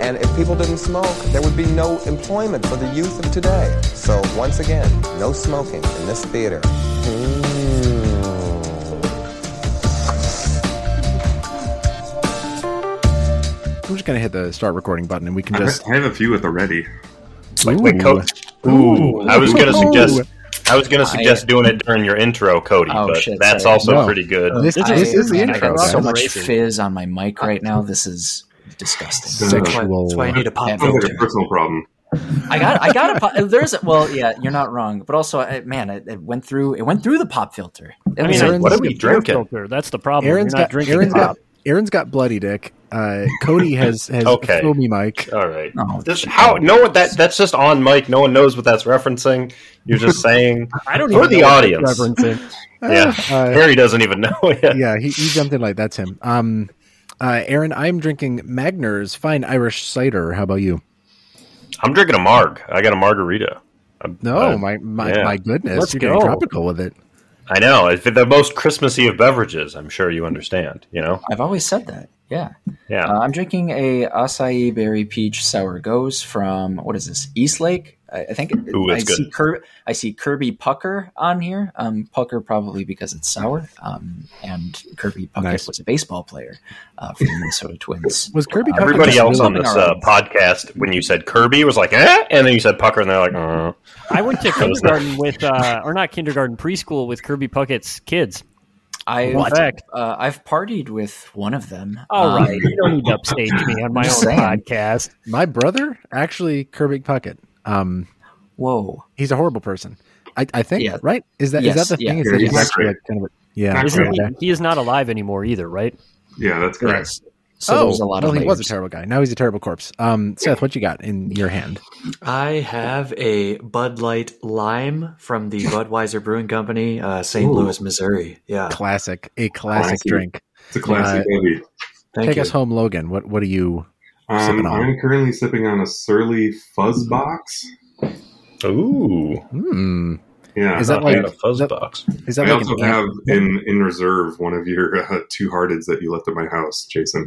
and if people didn't smoke, there would be no employment for the youth of today. So once again, no smoking in this theater. I'm just going to hit the start recording button, and we can just... I have a few at the ready. Like Coach. Ooh. I was going to suggest doing it during your intro, Cody, but that's also pretty good. This is the intro. I got so much fizz on my mic right now. This is disgusting. That's why I need a pop filter. That's a personal problem. I got a pop. You're not wrong, but also, it went through the pop filter. What are we drinking? That's the problem. Aaron's got bloody dick. Cody has told me Mike. All right. That's just on Mike. No one knows what that's referencing. You're just saying. I don't even know the audience. Yeah. Harry doesn't even know yet. Yeah, he jumped in like that's him. Aaron, I'm drinking Magner's Fine Irish Cider. How about you? I'm drinking a marg. I got a margarita. My goodness. Let's go. Getting tropical with it. I know. It's the most Christmassy of beverages. I'm sure you understand, you know? I've always said that. Yeah. Yeah. I'm drinking a acai berry peach sour goes from, what is this, Eastlake? I think I see Kirby Puckett on here. Puckett probably because it's sour. And Kirby Puckett was a baseball player for the Minnesota Twins. Was Kirby Puckett? Everybody else on this podcast, when you said Kirby, was like, eh? And then you said Puckett, and they're like, oh. I went to kindergarten with, or not kindergarten, preschool with Kirby Puckett's kids. I've partied with one of them. All right. You don't need to upstage me on my own podcast. My brother, actually, Kirby Puckett. Whoa, he's a horrible person. I think, yeah. Right? Is that the thing? Yeah. Is that actually like kind of a, yeah. He is not alive anymore either, right? Yeah, that's correct. Yes. So there's a lot of layers. He was a terrible guy. Now he's a terrible corpse. Seth, what you got in your hand? I have a Bud Light Lime from the Budweiser Brewing Company, St. Louis, Missouri. Yeah, classic drink. It's a classic baby. Take us home, Logan. What are you? I'm currently sipping on a Surly Fuzz Box. Ooh. Mm. Yeah. Is that like a Fuzz Box? Is that I like also have in reserve one of your two-hearteds that you left at my house, Jason.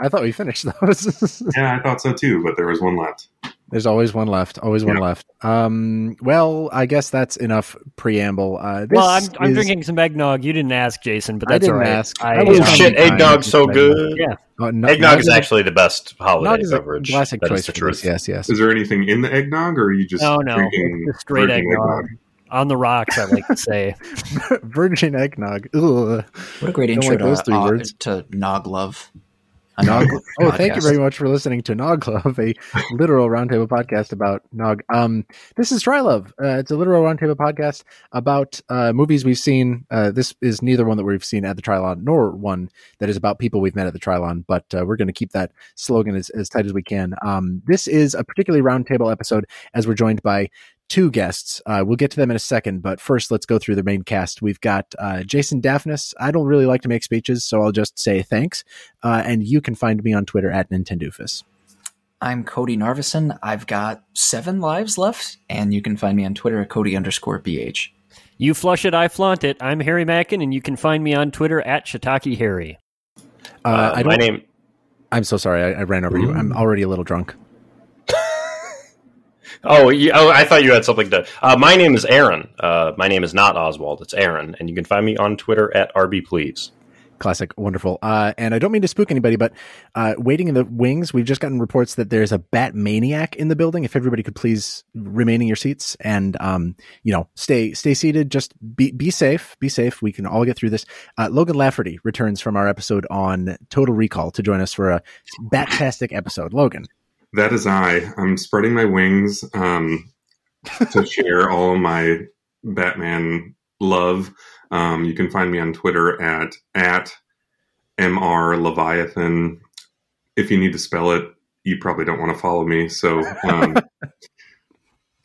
I thought we finished those. Yeah, I thought so too, but there was one left. There's always one left. Well, I guess that's enough preamble. I'm drinking some eggnog. You didn't ask, Jason, but that's all right. Eggnog's so good. Yeah. Eggnog is actually the best holiday beverage. Classic choice. Yes. Is there anything in the eggnog, or are you just drinking just straight eggnog? On the rocks, I like to say. Virgin eggnog. Ugh. What a great intro to Nog Love. Thank you very much for listening to Nog Love, a literal roundtable podcast about Nog. This is Try Love. It's a literal roundtable podcast about movies we've seen. This is neither one that we've seen at the Trilon nor one that is about people we've met at the Trilon, but we're going to keep that slogan as tight as we can. This is a particularly roundtable episode as we're joined by two guests. We'll get to them in a second, but first let's go through the main cast. We've got Jason Daphnis. I don't really like to make speeches, so I'll just say thanks. And you can find me on Twitter at Nintendoofus. I'm Cody Narveson. I've got 7 lives left, and you can find me on Twitter at Cody_BH. You flush it, I flaunt it. I'm Harry Mackin, and you can find me on Twitter at Shiitake Harry. I'm so sorry. I ran over you. I'm already a little drunk. I thought you had something to... my name is Aaron. My name is not Oswald. It's Aaron. And you can find me on Twitter at RBPlease. Classic. Wonderful. And I don't mean to spook anybody, but waiting in the wings, we've just gotten reports that there's a bat maniac in the building. If everybody could please remain in your seats and, stay seated. Just be safe. Be safe. We can all get through this. Logan Lafferty returns from our episode on Total Recall to join us for a bat-tastic episode. Logan. That is I. I'm spreading my wings to share all my Batman love. You can find me on Twitter at MRLeviathan. If you need to spell it, you probably don't want to follow me. So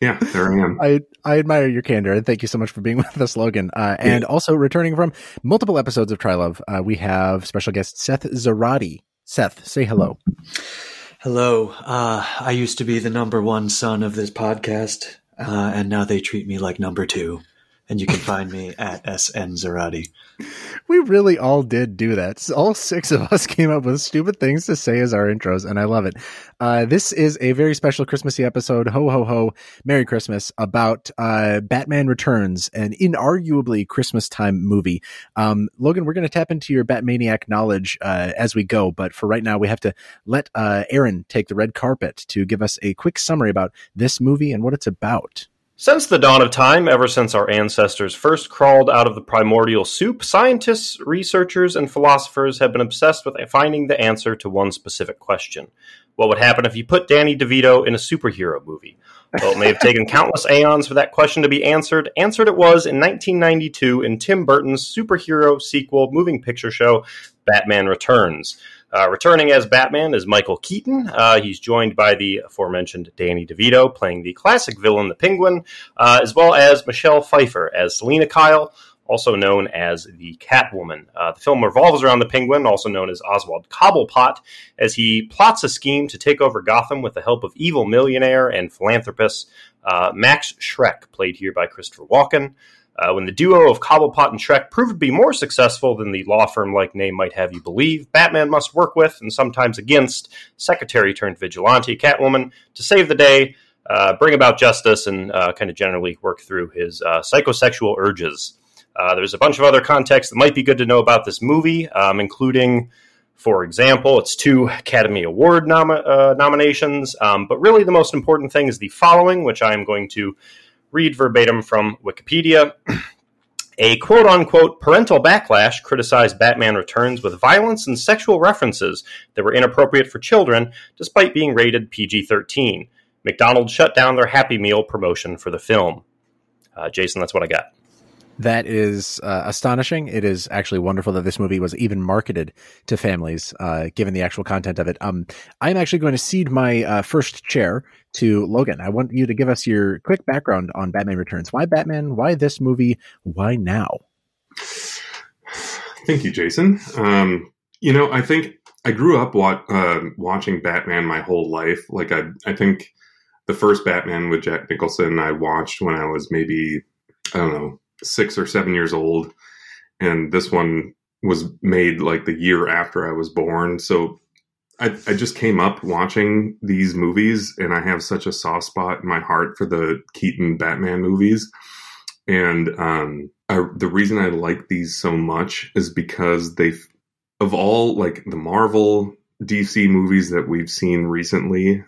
Yeah, there I am. I admire your candor, and thank you so much for being with us, Logan. And also returning from multiple episodes of Trilove, we have special guest Seth Zarate. Seth, say hello. Hello. I used to be the number one son of this podcast, and now they treat me like number two. And you can find me at SN Zarate. We really all did do that. All six of us came up with stupid things to say as our intros, and I love it. This is a very special Christmassy episode. Ho, ho, ho. Merry Christmas. About Batman Returns, an inarguably Christmas-time movie. Logan, we're going to tap into your Batmaniac knowledge as we go, but for right now, we have to let Aaron take the red carpet to give us a quick summary about this movie and what it's about. Since the dawn of time, ever since our ancestors first crawled out of the primordial soup, scientists, researchers, and philosophers have been obsessed with finding the answer to one specific question. What would happen if you put Danny DeVito in a superhero movie? Well, it may have taken countless aeons for that question to be answered. Answered it was in 1992 in Tim Burton's superhero sequel moving picture show, Batman Returns. Returning as Batman is Michael Keaton. He's joined by the aforementioned Danny DeVito, playing the classic villain, the Penguin, as well as Michelle Pfeiffer as Selina Kyle, also known as the Catwoman. The film revolves around the Penguin, also known as Oswald Cobblepot, as he plots a scheme to take over Gotham with the help of evil millionaire and philanthropist Max Schreck, played here by Christopher Walken. When the duo of Cobblepot and Schreck proved to be more successful than the law firm-like name might have you believe, Batman must work with, and sometimes against, secretary-turned-vigilante Catwoman to save the day, bring about justice, and kind of generally work through his psychosexual urges. There's a bunch of other context that might be good to know about this movie, including, for example, its two Academy Award nominations. But really the most important thing is the following, which I am going to read verbatim from Wikipedia. A quote-unquote parental backlash criticized Batman Returns with violence and sexual references that were inappropriate for children, despite being rated PG-13. McDonald's shut down their Happy Meal promotion for the film. Jason, that's what I got. That is astonishing. It is actually wonderful that this movie was even marketed to families, given the actual content of it. I'm actually going to cede my first chair to Logan. I want you to give us your quick background on Batman Returns. Why Batman? Why this movie? Why now? Thank you, Jason. I think I grew up watching Batman my whole life. Like I think the first Batman with Jack Nicholson I watched when I was maybe, 6 or 7 years old, and this one was made like the year after I was born. So I just came up watching these movies, and I have such a soft spot in my heart for the Keaton Batman movies. And the reason I like these so much is because of all like the Marvel DC movies that we've seen recently,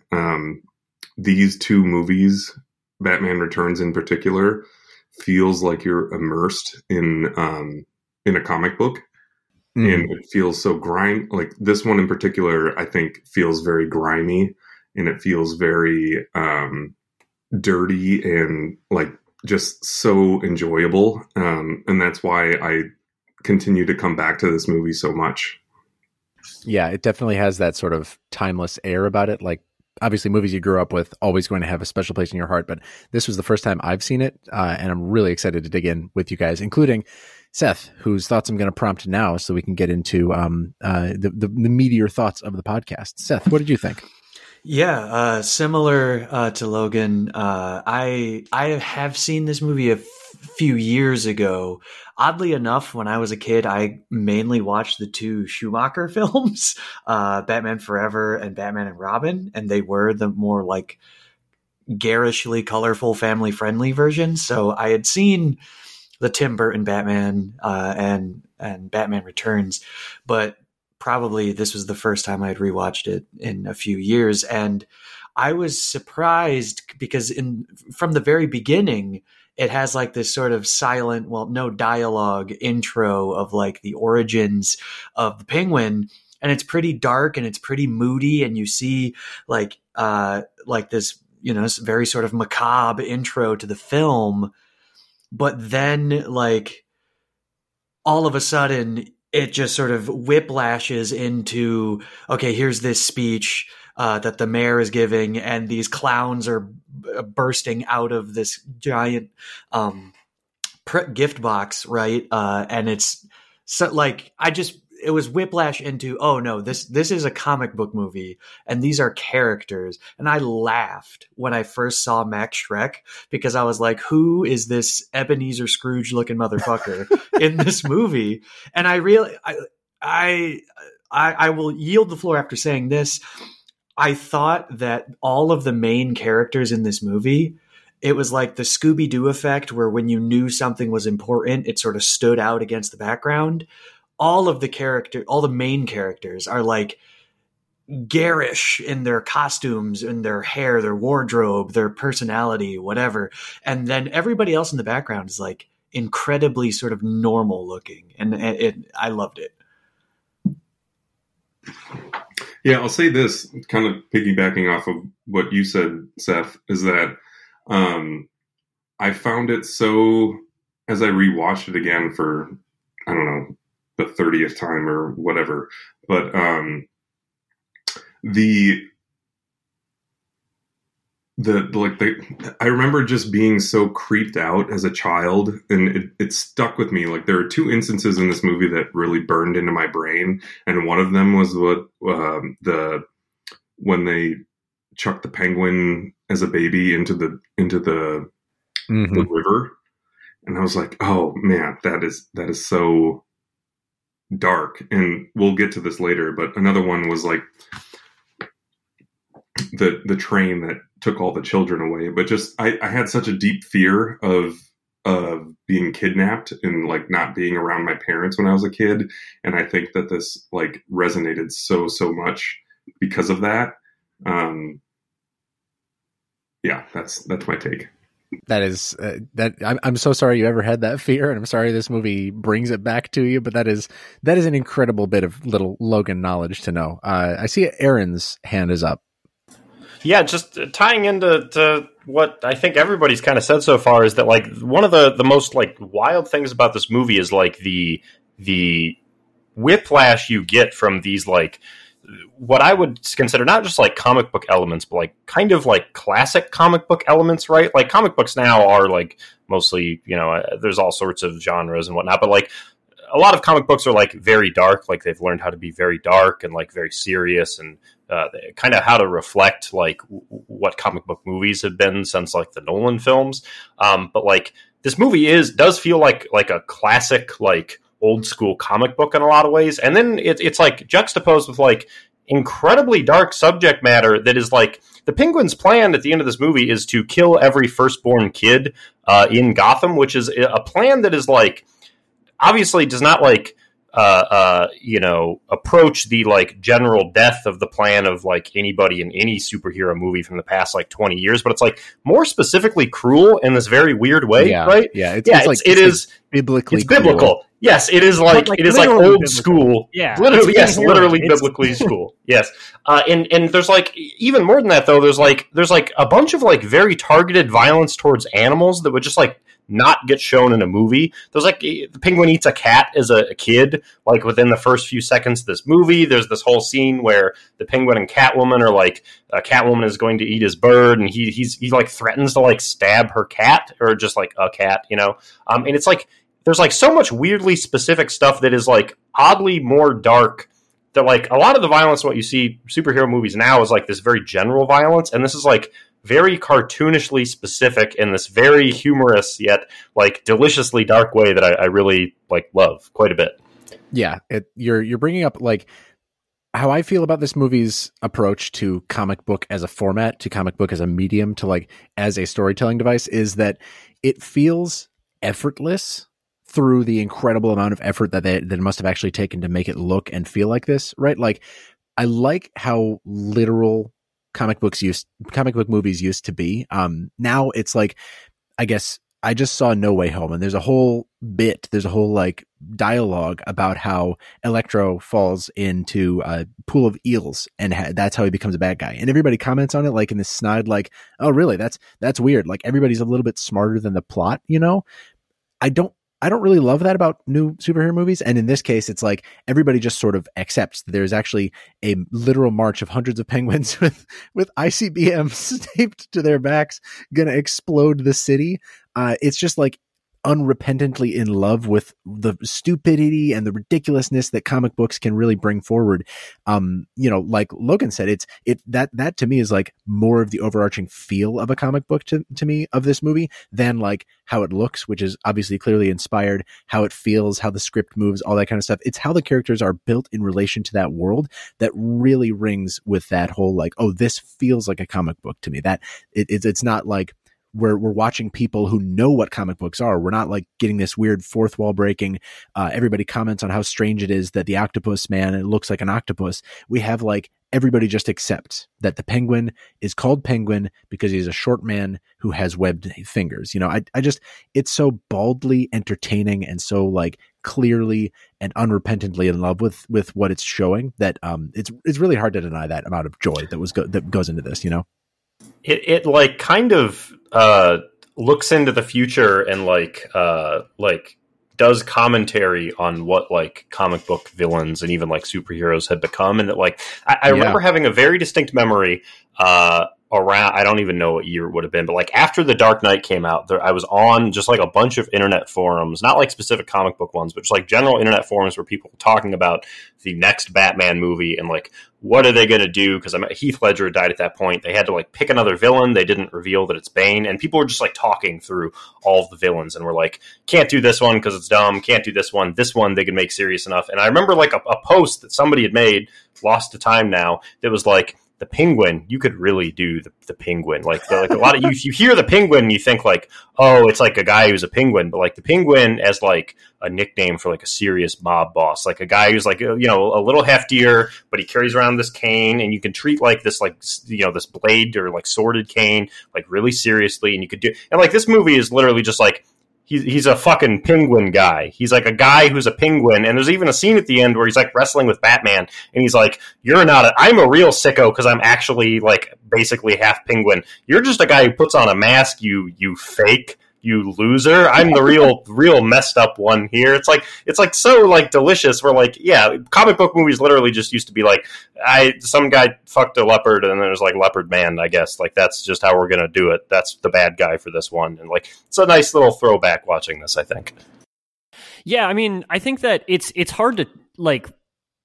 these two movies, Batman Returns in particular, feels like you're immersed in a comic book. And it feels so grimy. Like this one in particular, I think feels very grimy, and it feels very dirty and like just so enjoyable. And that's why I continue to come back to this movie so much. Yeah, it definitely has that sort of timeless air about it. Like, obviously, movies you grew up with always going to have a special place in your heart, but this was the first time I've seen it, and I'm really excited to dig in with you guys, including Seth, whose thoughts I'm going to prompt now so we can get into the meatier thoughts of the podcast. Seth, what did you think? Yeah, similar to Logan, I have seen this movie a few years ago. Oddly enough, when I was a kid, I mainly watched the two Schumacher films, Batman Forever and Batman and Robin, and they were the more like garishly colorful, family-friendly version. So I had seen the Tim Burton Batman and Batman Returns, but probably this was the first time I had rewatched it in a few years, and I was surprised because from the very beginning, it has like this sort of silent, well, no dialogue intro of like the origins of the Penguin. And it's pretty dark and it's pretty moody. And you see like this, very sort of macabre intro to the film. But then like all of a sudden it just sort of whiplashes into, okay, here's this speech that the mayor is giving, and these clowns are bursting out of this giant gift box, right? And it's so, like, it was whiplash into, oh no, this is a comic book movie and these are characters. And I laughed when I first saw Max Schreck because I was like, who is this Ebenezer Scrooge looking motherfucker in this movie? And I really, I will yield the floor after saying this. I thought that all of the main characters in this movie, it was like the Scooby-Doo effect, where when you knew something was important, it sort of stood out against the background. All the main characters are like garish in their costumes, in their hair, their wardrobe, their personality, whatever. And then everybody else in the background is like incredibly sort of normal looking. And I loved it. Yeah, I'll say this, kind of piggybacking off of what you said, Seth, is that I found it so, as I rewatched it again for, I don't know, the 30th time or whatever, but I remember just being so creeped out as a child, and it stuck with me. Like, there are two instances in this movie that really burned into my brain, and one of them was when they chucked the penguin as a baby into the mm-hmm. the river, and I was like, oh man, that is so dark. And we'll get to this later, but another one was like the train that took all the children away. But just I had such a deep fear of being kidnapped and like not being around my parents when I was a kid, and I think that this like resonated so much because of that. Yeah, that's my take. That is that. I'm so sorry you ever had that fear, and I'm sorry this movie brings it back to you. But that is an incredible bit of little Logan knowledge to know. I see Aaron's hand is up. Yeah, just tying into what I think everybody's kind of said so far is that like one of the most like wild things about this movie is like the whiplash you get from these like, what I would consider not just like comic book elements, but like kind of like classic comic book elements, right? Like comic books now are like mostly, you know, there's all sorts of genres and whatnot, but like a lot of comic books are like very dark. Like they've learned how to be very dark and like very serious, and kind of how to reflect like what comic book movies have been since like the Nolan films. But like this movie does feel like a classic, like old school comic book in a lot of ways. And then it's like juxtaposed with like incredibly dark subject matter that is like the Penguin's plan at the end of this movie is to kill every firstborn kid in Gotham, which is a plan that is like obviously does not like approach the like general death of the plan of like anybody in any superhero movie from the past like 20 years, but it's like more specifically cruel in this very weird way, yeah, right? Yeah, it's biblical. Yes, it is like it is like old biblical. School. Yeah, literally, yes, literally biblically school. Yes, and there's like even more than that though. There's like a bunch of like very targeted violence towards animals that would just like not get shown in a movie. There's like the Penguin eats a cat as a kid, like within the first few seconds of this movie. There's this whole scene where the Penguin and Catwoman are like, Catwoman is going to eat his bird, and he like threatens to like stab her cat, or just like a cat, you know. And it's like there's like so much weirdly specific stuff that is like oddly more dark. That like a lot of the violence, what you see superhero movies now, is like this very general violence, and this is like very cartoonishly specific in this very humorous yet like deliciously dark way that I really like love quite a bit. Yeah, you're bringing up like how I feel about this movie's approach to comic book as a format, to comic book as a medium, to like as a storytelling device, is that it feels effortless through the incredible amount of effort that they must have actually taken to make it look and feel like this, right? Like I like how literal comic book movies used to be. Now it's like, I guess I just saw No Way Home, and there's a whole like dialogue about how Electro falls into a pool of eels, and that's how he becomes a bad guy. And everybody comments on it, like in this snide, like, oh really? That's weird. Like everybody's a little bit smarter than the plot, you know? I don't I don't really love that about new superhero movies. And in this case, it's like everybody just sort of accepts that there's actually a literal march of hundreds of penguins with ICBMs taped to their backs going to explode the city. It's just like unrepentantly in love with the stupidity and the ridiculousness that comic books can really bring forward. You know, like Logan said, that to me is like more of the overarching feel of a comic book to me of this movie than like how it looks, which is obviously clearly inspired, how it feels, how the script moves, all that kind of stuff. It's how the characters are built in relation to that world that really rings with that whole, like, oh, this feels like a comic book to me. That it's not like, where we're watching people who know what comic books are. We're not like getting this weird fourth wall breaking. Everybody comments on how strange it is that the octopus man, it looks like an octopus. We have like everybody just accepts that the penguin is called Penguin because he's a short man who has webbed fingers. You know, I just, it's so baldly entertaining and so like clearly and unrepentantly in love with what it's showing that it's really hard to deny that amount of joy that that goes into this, you know? It like kind of looks into the future and like does commentary on what like comic book villains and even like superheroes had become. And that like I remember having a very distinct memory around, I don't even know what year it would have been, but like after The Dark Knight came out, I was on just like a bunch of internet forums, not like specific comic book ones, but just like general internet forums where people were talking about the next Batman movie and like, what are they going to do? Because Heath Ledger died at that point. They had to like pick another villain. They didn't reveal that it's Bane. And people were just like talking through all of the villains and were like, can't do this one because it's dumb. Can't do this one. This one they can make serious enough. And I remember like a post that somebody had made, lost to time now, that was like, the Penguin, you could really do the Penguin. Like a lot of you hear the Penguin and you think like, oh, it's like a guy who's a penguin, but like the Penguin as like a nickname for like a serious mob boss, like a guy who's like, you know, a little heftier, but he carries around this cane and you can treat like this, like, you know, this blade or like sworded cane, like really seriously. And you could do, and like this movie is literally just like, he's a fucking penguin guy. He's like a guy who's a penguin. And there's even a scene at the end where he's like wrestling with Batman. And he's like, I'm a real sicko because I'm actually like basically half penguin. You're just a guy who puts on a mask, you fake, you loser. I'm the real messed up one here. It's like so like delicious. We're like, yeah, comic book movies literally just used to be like, some guy fucked a leopard and there's like Leopard Man, I guess. Like that's just how we're gonna do it. That's the bad guy for this one. And like it's a nice little throwback watching this, I think. Yeah, I mean, I think that it's hard to like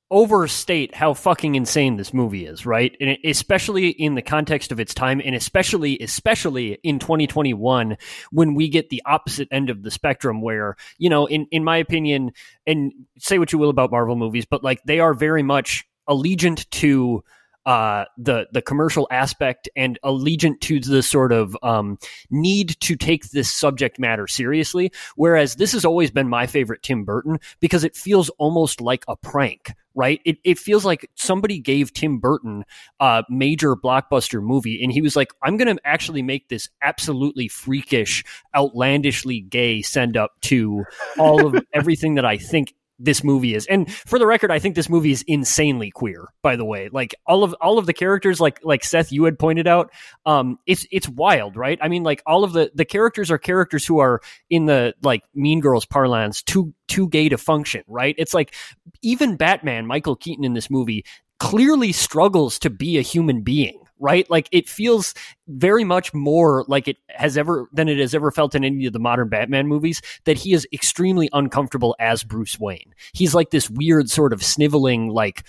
overstate how fucking insane this movie is, right? And especially in the context of its time, and especially in 2021, when we get the opposite end of the spectrum where, you know, in my opinion, and say what you will about Marvel movies, but like they are very much allegiant to the commercial aspect and allegiant to the sort of need to take this subject matter seriously. Whereas this has always been my favorite Tim Burton because it feels almost like a prank, right? It feels like somebody gave Tim Burton a major blockbuster movie and he was like, I'm going to actually make this absolutely freakish, outlandishly gay send up to all of everything that I think this movie is. And for the record, I think this movie is insanely queer, by the way. Like all of the characters, like Seth, you had pointed out, it's wild, right? I mean, like all of the characters are characters who are in the like Mean Girls parlance too gay to function, right? It's like even Batman, Michael Keaton in this movie clearly struggles to be a human being, right? Like it feels very much more like it has ever felt in any of the modern Batman movies that he is extremely uncomfortable as Bruce Wayne. He's like this weird sort of sniveling, like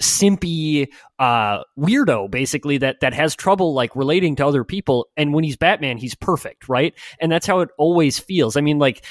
simpy weirdo basically that has trouble like relating to other people. And when he's Batman, he's perfect, right? And that's how it always feels. I mean, like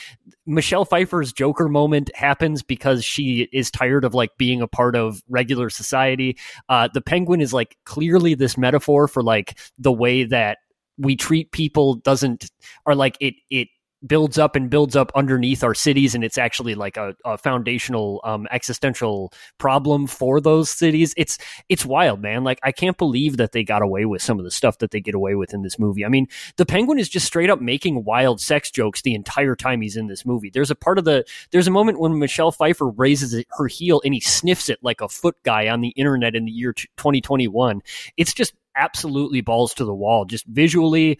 Michelle Pfeiffer's Joker moment happens because she is tired of like being a part of regular society. The Penguin is like clearly this metaphor for like the way that we treat people it builds up and builds up underneath our cities, and it's actually like a foundational existential problem for those cities. It's wild, man. Like I can't believe that they got away with some of the stuff that they get away with in this movie. I mean, the Penguin is just straight up making wild sex jokes the entire time he's in this movie. There's a moment when Michelle Pfeiffer raises her heel and he sniffs it like a foot guy on the internet in the year 2021. It's just absolutely balls to the wall, just visually,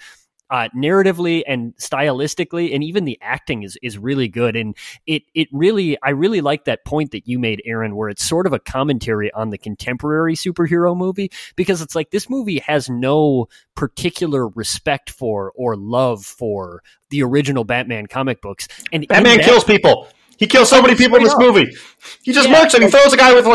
narratively and stylistically, and even the acting is really good. And I really like that point that you made, Aaron, where it's sort of a commentary on the contemporary superhero movie, because it's like this movie has no particular respect for or love for the original Batman comic books. And Batman kills people. He kills so many people in this movie. He just murks and he throws a guy with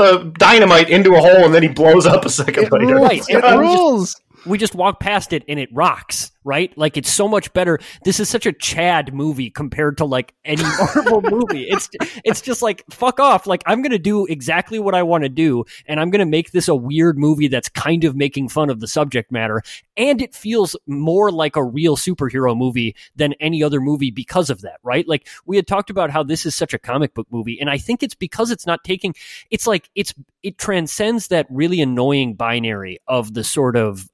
a dynamite into a hole, and then he blows up a second later. Right, it rules. We just walk past it and it rocks, right? Like, it's so much better. This is such a Chad movie compared to like any Marvel movie. It's just like, fuck off. Like, I'm going to do exactly what I want to do, and I'm going to make this a weird movie that's kind of making fun of the subject matter. And it feels more like a real superhero movie than any other movie because of that, right? Like, we had talked about how this is such a comic book movie, and I think it's because it's not taking, it's like, it transcends that really annoying binary of the sort of,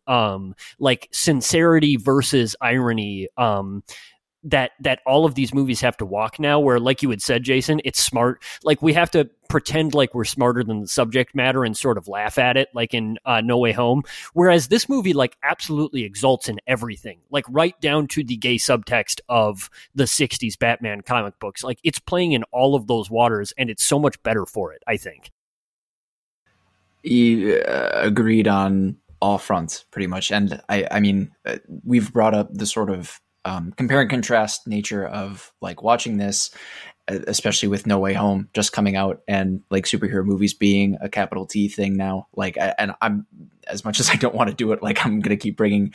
like sincerity versus irony, that all of these movies have to walk now, where, like you had said, Jason, it's smart. Like, we have to pretend like we're smarter than the subject matter and sort of laugh at it, like in No Way Home. Whereas this movie, like, absolutely exalts in everything, like right down to the gay subtext of the 60s Batman comic books. Like, it's playing in all of those waters, and it's so much better for it, I think. Agreed on all fronts, pretty much. And I mean, we've brought up the sort of compare and contrast nature of like watching this, especially with No Way Home just coming out and like superhero movies being a capital T thing now. Like, and I'm, as much as I don't want to do it, like, I'm going to keep bring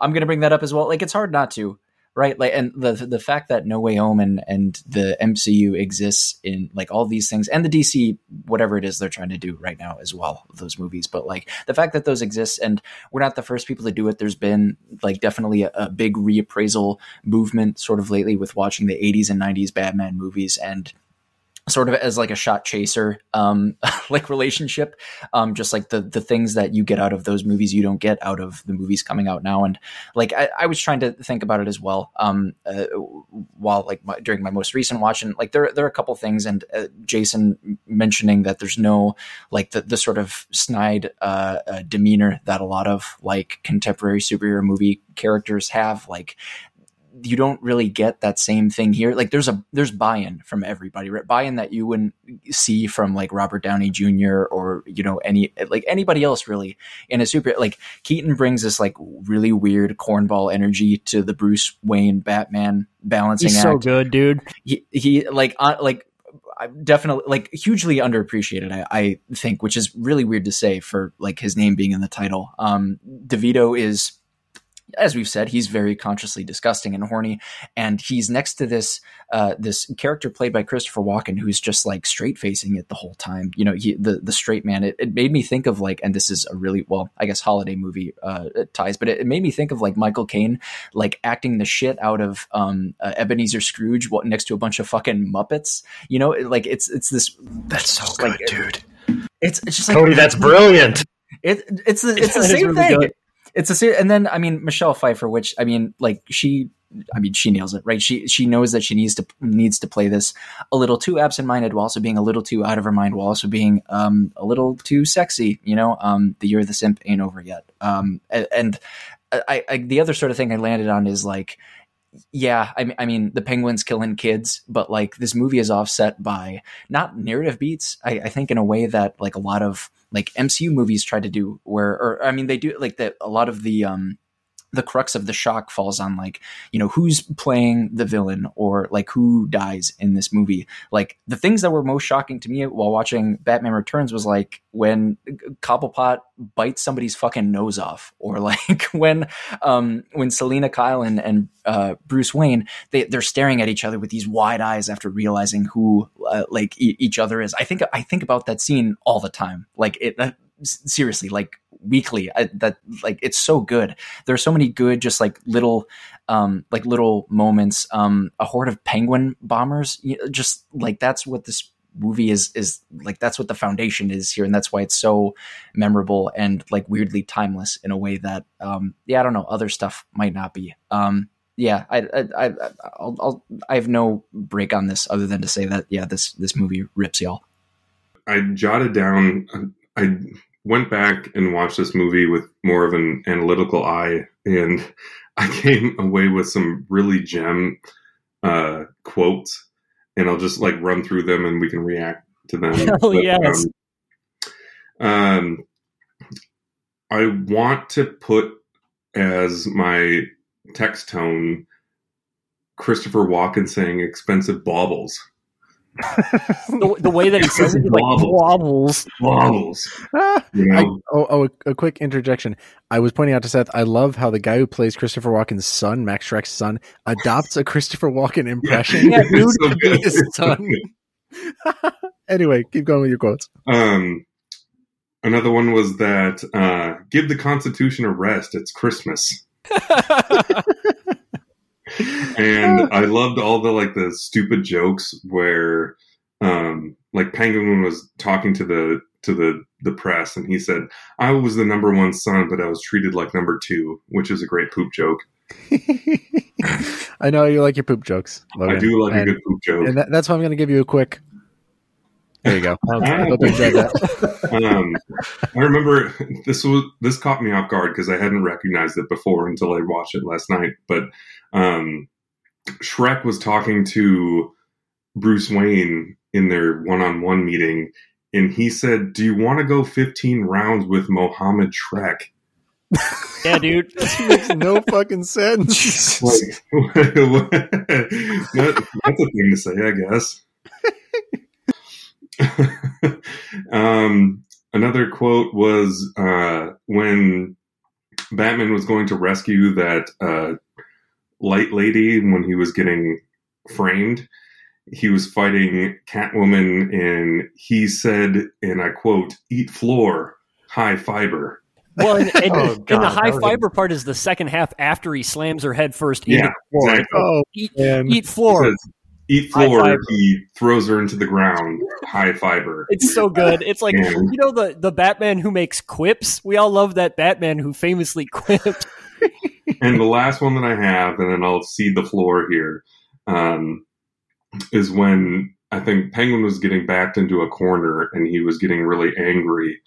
that up as well. Like, it's hard not to, right? Like, and the fact that No Way Home and the MCU exists in like all these things, and the DC, whatever it is they're trying to do right now as well, those movies, but like the fact that those exist and we're not the first people to do it. There's been like definitely a big reappraisal movement sort of lately with watching the 80s and 90s Batman movies, and sort of as like a shot chaser, like relationship, just like the things that you get out of those movies, you don't get out of the movies coming out now. And like, I was trying to think about it as well. While like during my most recent watch, and like, there are a couple things, and Jason mentioning that there's no, like the sort of snide, demeanor that a lot of like contemporary superhero movie characters have, like, you don't really get that same thing here. Like, there's buy-in from everybody, right? Buy-in that you wouldn't see from like Robert Downey Jr. or, you know, anybody else really in a super, like Keaton brings this like really weird cornball energy to the Bruce Wayne Batman balancing act. He's so good, dude. He like I'm definitely like hugely underappreciated, I think, which is really weird to say for like his name being in the title. DeVito is, as we've said, he's very consciously disgusting and horny, and he's next to this this character played by Christopher Walken, who's just like straight facing it the whole time. You know, the straight man. It made me think of like, and this is a really, well, I guess holiday movie ties, but it made me think of like Michael Caine, like acting the shit out of Ebenezer Scrooge next to a bunch of fucking Muppets. You know, like it's this. That's so good, like, dude. It's just like, Cody, that's brilliant. It's the same really thing. Good. And then, I mean, Michelle Pfeiffer, which, I mean, like she nails it, right? She knows that she needs to play this a little too absent-minded, while also being a little too out of her mind, while also being a little too sexy, you know, the year of the simp ain't over yet. And I the other sort of thing I landed on is like, yeah, I mean, the penguin's killing kids, but like this movie is offset by not narrative beats, I think, in a way that like a lot of like MCU movies try to do, they do like that. A lot of the crux of the shock falls on like, you know, who's playing the villain or like who dies in this movie. Like the things that were most shocking to me while watching Batman Returns was like when Cobblepot bites somebody's fucking nose off, or like when Selina Kyle and Bruce Wayne, they're staring at each other with these wide eyes after realizing who each other is. I think about that scene all the time. Like seriously, like weekly, it's so good. There are so many good, just like little moments. A horde of penguin bombers, just like that's what this movie is like, that's what the foundation is here, and that's why it's so memorable and like weirdly timeless in a way that I don't know, other stuff might not be. I have no break on this other than to say that this movie rips, y'all. I jotted down, I went back and watched this movie with more of an analytical eye, and I came away with some really gem quotes, and I'll just like run through them and we can react to them. Hell but, yes. I want to put as my text tone Christopher Walken saying expensive baubles. The way that he says it, like wobbles. Wobbles. You know? A quick interjection. I was pointing out to Seth, I love how the guy who plays Christopher Walken's son, Max Schreck's son, adopts a Christopher Walken impression. Yeah, dude, so be his son. Anyway, keep going with your quotes. Another one was that give the Constitution a rest. It's Christmas. And I loved all the like the stupid jokes where like Penguin was talking to the press and he said, I was the number one son, but I was treated like number two, which is a great poop joke. I know you like your poop jokes, Logan. I do like a good poop joke. And that's why I'm going to give you a quick. There you go. I remember this caught me off guard because I hadn't recognized it before until I watched it last night. But Schreck was talking to Bruce Wayne in their one-on-one meeting, and he said, "Do you want to go 15 rounds with Mohammed Schreck?" Yeah, dude. That makes no fucking sense. Like, that's a thing to say, I guess. Another quote was when Batman was going to rescue that light lady when he was getting framed. He was fighting Catwoman, and he said, and I quote, "Eat floor, high fiber." Well, and the high fiber part is the second half after he slams her head first. Yeah, exactly. Oh, eat floor. Eat floor, he throws her into the ground, high fiber. It's so good. It's like, you know, the Batman who makes quips? We all love that Batman who famously quipped. And the last one that I have, and then I'll cede the floor here, is when I think Penguin was getting backed into a corner and he was getting really angry.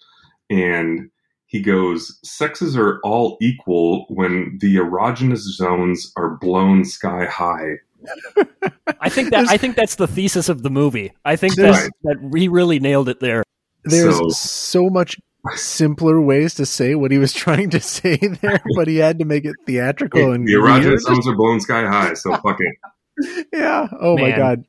And he goes, "Sexes are all equal when the erogenous zones are blown sky high." I think that's the thesis of the movie. I think that he really nailed it there. There's so much simpler ways to say what he was trying to say there, but he had to make it theatrical. And the erogenous zones are blown sky high, so fuck it. Yeah. Oh man. My god.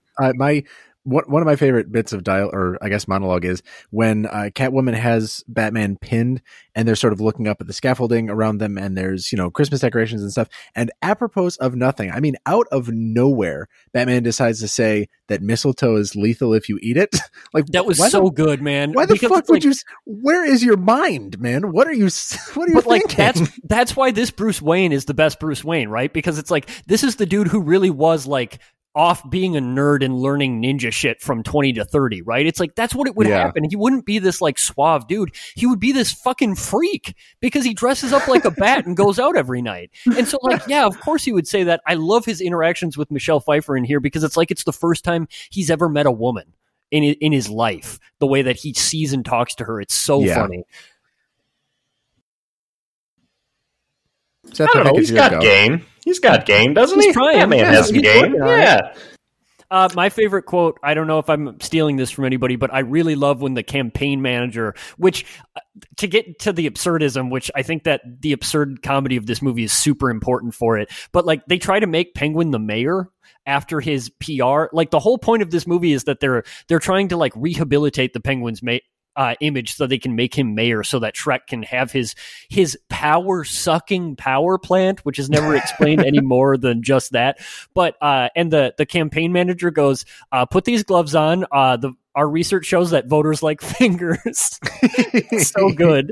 One of my favorite bits of dialogue, or I guess monologue, is when Catwoman has Batman pinned and they're sort of looking up at the scaffolding around them and there's, you know, Christmas decorations and stuff. And apropos of nothing, I mean, out of nowhere, Batman decides to say that mistletoe is lethal if you eat it. Like, that was so good, man. Why the fuck would you? Where is your mind, man? What are you thinking? Like, that's why this Bruce Wayne is the best Bruce Wayne, right? Because it's like, this is the dude who really was like, off being a nerd and learning ninja shit from 20 to 30, right? It's like, that's what it would happen. He wouldn't be this like suave dude. He would be this fucking freak because he dresses up like a bat and goes out every night. And so like, yeah, of course he would say that. I love his interactions with Michelle Pfeiffer in here because it's like, it's the first time he's ever met a woman in his life, the way that he sees and talks to her. It's so funny. Seth, I don't know. He's got game. He's got game, doesn't he? Batman has some game. Yeah. My favorite quote, I don't know if I'm stealing this from anybody, but I really love when the campaign manager, which to get to the absurdism, which I think that the absurd comedy of this movie is super important for it. But like they try to make Penguin the mayor after his PR. Like the whole point of this movie is that they're trying to like rehabilitate the Penguin's image so they can make him mayor so that Schreck can have his power sucking power plant, which is never explained any more than just that. But and the campaign manager goes, "Put these gloves on. Our research shows that voters like fingers." So good.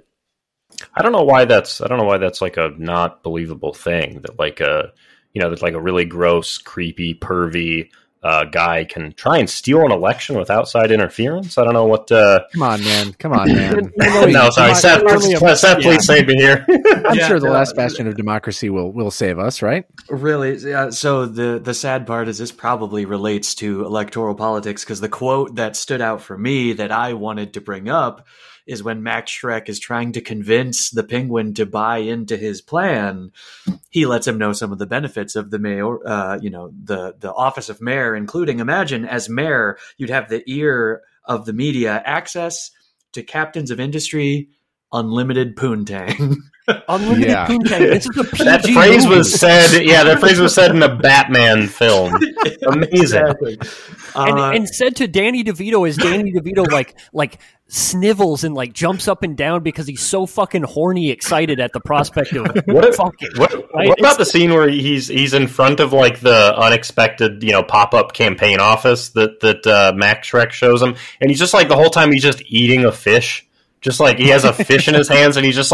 I don't know why that's like a not believable thing that like a, you know, that's like a really gross, creepy, pervy guy can try and steal an election with outside interference. I don't know what. Come on, man. No, sorry, Seth, please save me here. I'm sure the last bastion of democracy will save us, right? Really? So the sad part is this probably relates to electoral politics because the quote that stood out for me that I wanted to bring up is when Max Schreck is trying to convince the Penguin to buy into his plan, he lets him know some of the benefits of the mayor, the office of mayor, including, imagine as mayor, you'd have the ear of the media, access to captains of industry, unlimited poontang. Unlimited poontang. This is a PG that phrase movie. Was said. Yeah, that phrase was said in a Batman film. Amazing. Exactly. And said to Danny DeVito as Danny DeVito like snivels and like jumps up and down because he's so fucking horny excited at the prospect of what about the scene where he's in front of like the unexpected, pop-up campaign office that Max Schreck shows him, and he's just like the whole time he's just eating a fish. Just like he has a fish in his hands and he's just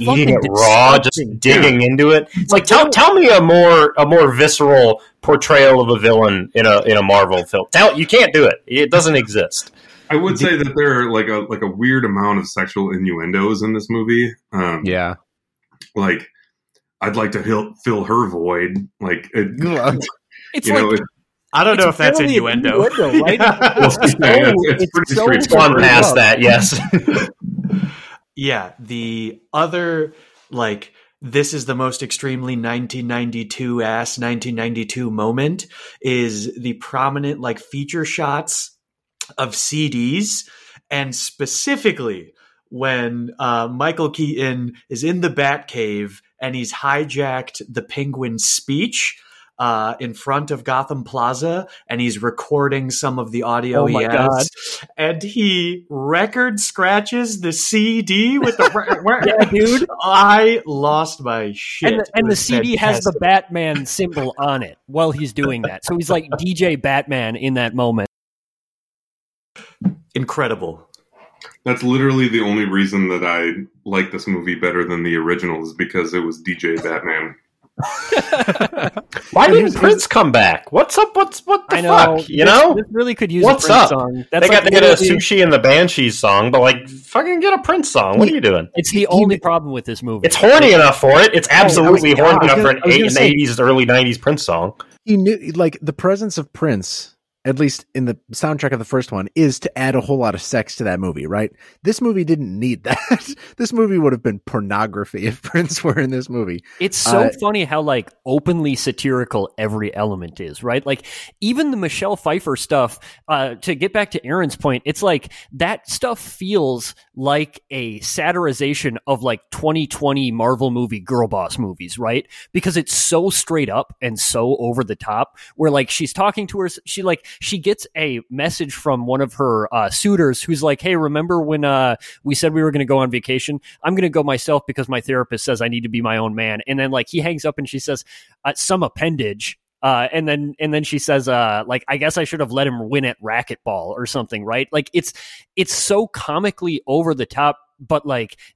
eating it raw, just digging into it. It's like tell me a more visceral portrayal of a villain in a Marvel film. You can't do it. It doesn't exist. I would say that there are like a weird amount of sexual innuendos in this movie. Yeah. Like I'd like to fill her void. Like it's I don't know if that's innuendo, right? It's pretty straightforward. Past that, yes. Yeah, the other, this is the most extremely 1992 moment is the prominent, feature shots of CDs, and specifically when Michael Keaton is in the Batcave and he's hijacked the Penguin's speech in front of Gotham Plaza, and he's recording some of the audio God. And he record scratches the CD with the yeah, dude. I lost my shit. And the CD has the Batman symbol on it while he's doing that. So he's like DJ Batman in that moment. Incredible. That's literally the only reason that I like this movie better than the original is because it was DJ Batman. Why didn't Prince come back? What's up? What the fuck? This really could use a Prince song. That's they got to get a Sushi and the Banshees song, but fucking get a Prince song. What are you doing? It's the only problem with this movie. It's horny enough for it. It's absolutely horny enough for an 80s, early 90s Prince song. You knew, the presence of Prince, at least in the soundtrack of the first one, is to add a whole lot of sex to that movie, right? This movie didn't need that. This movie would have been pornography if Prince were in this movie. It's so funny how, openly satirical every element is, right? Even the Michelle Pfeiffer stuff, to get back to Aaron's point, it's that stuff feels like a satirization of, 2020 Marvel movie girl boss movies, right? Because it's so straight up and so over the top, where, she's talking to her, she gets a message from one of her suitors who's like, hey, remember when we said we were going to go on vacation? I'm going to go myself because my therapist says I need to be my own man. And then he hangs up and she says some appendage. And then she says, I guess I should have let him win at racquetball or something, right? It's so comically over the top, but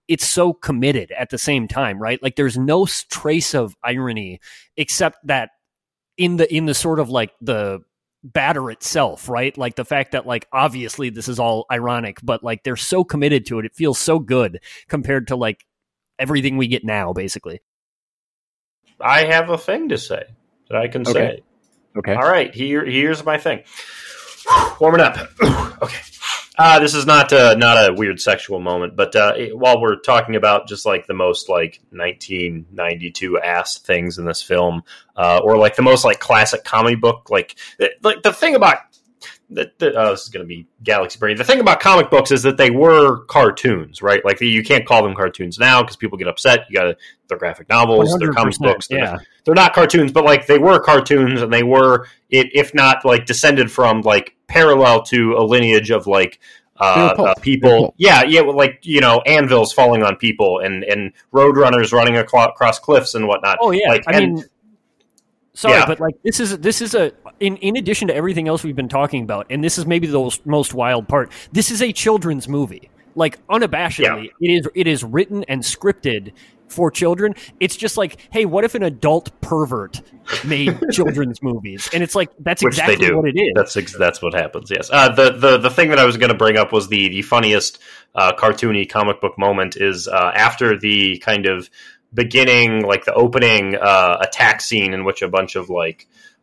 it's so committed at the same time, right? There's no trace of irony except that in the sort of the batter itself, right? The fact that obviously this is all ironic, but they're so committed to it. It feels so good compared to everything we get now, basically. I have a thing to say that I can say. Okay. All right. Here's my thing. Warming up. Okay. This is not a weird sexual moment, but while we're talking about just the most 1992 ass things in this film, or the most classic comedy book, the thing about this is going to be galaxy brain. The thing about comic books is that they were cartoons, right? You can't call them cartoons now because people get upset. They're graphic novels, they're comic books. They're not cartoons, but they were cartoons, and they were if not descended from parallel to a lineage of people. Yeah. Well, anvils falling on people and roadrunners running across cliffs and whatnot. Oh yeah. But this is a in addition to everything else we've been talking about, and this is maybe the most wild part. This is a children's movie, unabashedly. Yeah. It is written and scripted for children. It's just hey, what if an adult pervert made children's movies? And it's that's which exactly they do. What it is. That's what happens. Yes. The thing that I was going to bring up was the funniest cartoony comic book moment is after the kind of beginning, the opening attack scene in which a bunch of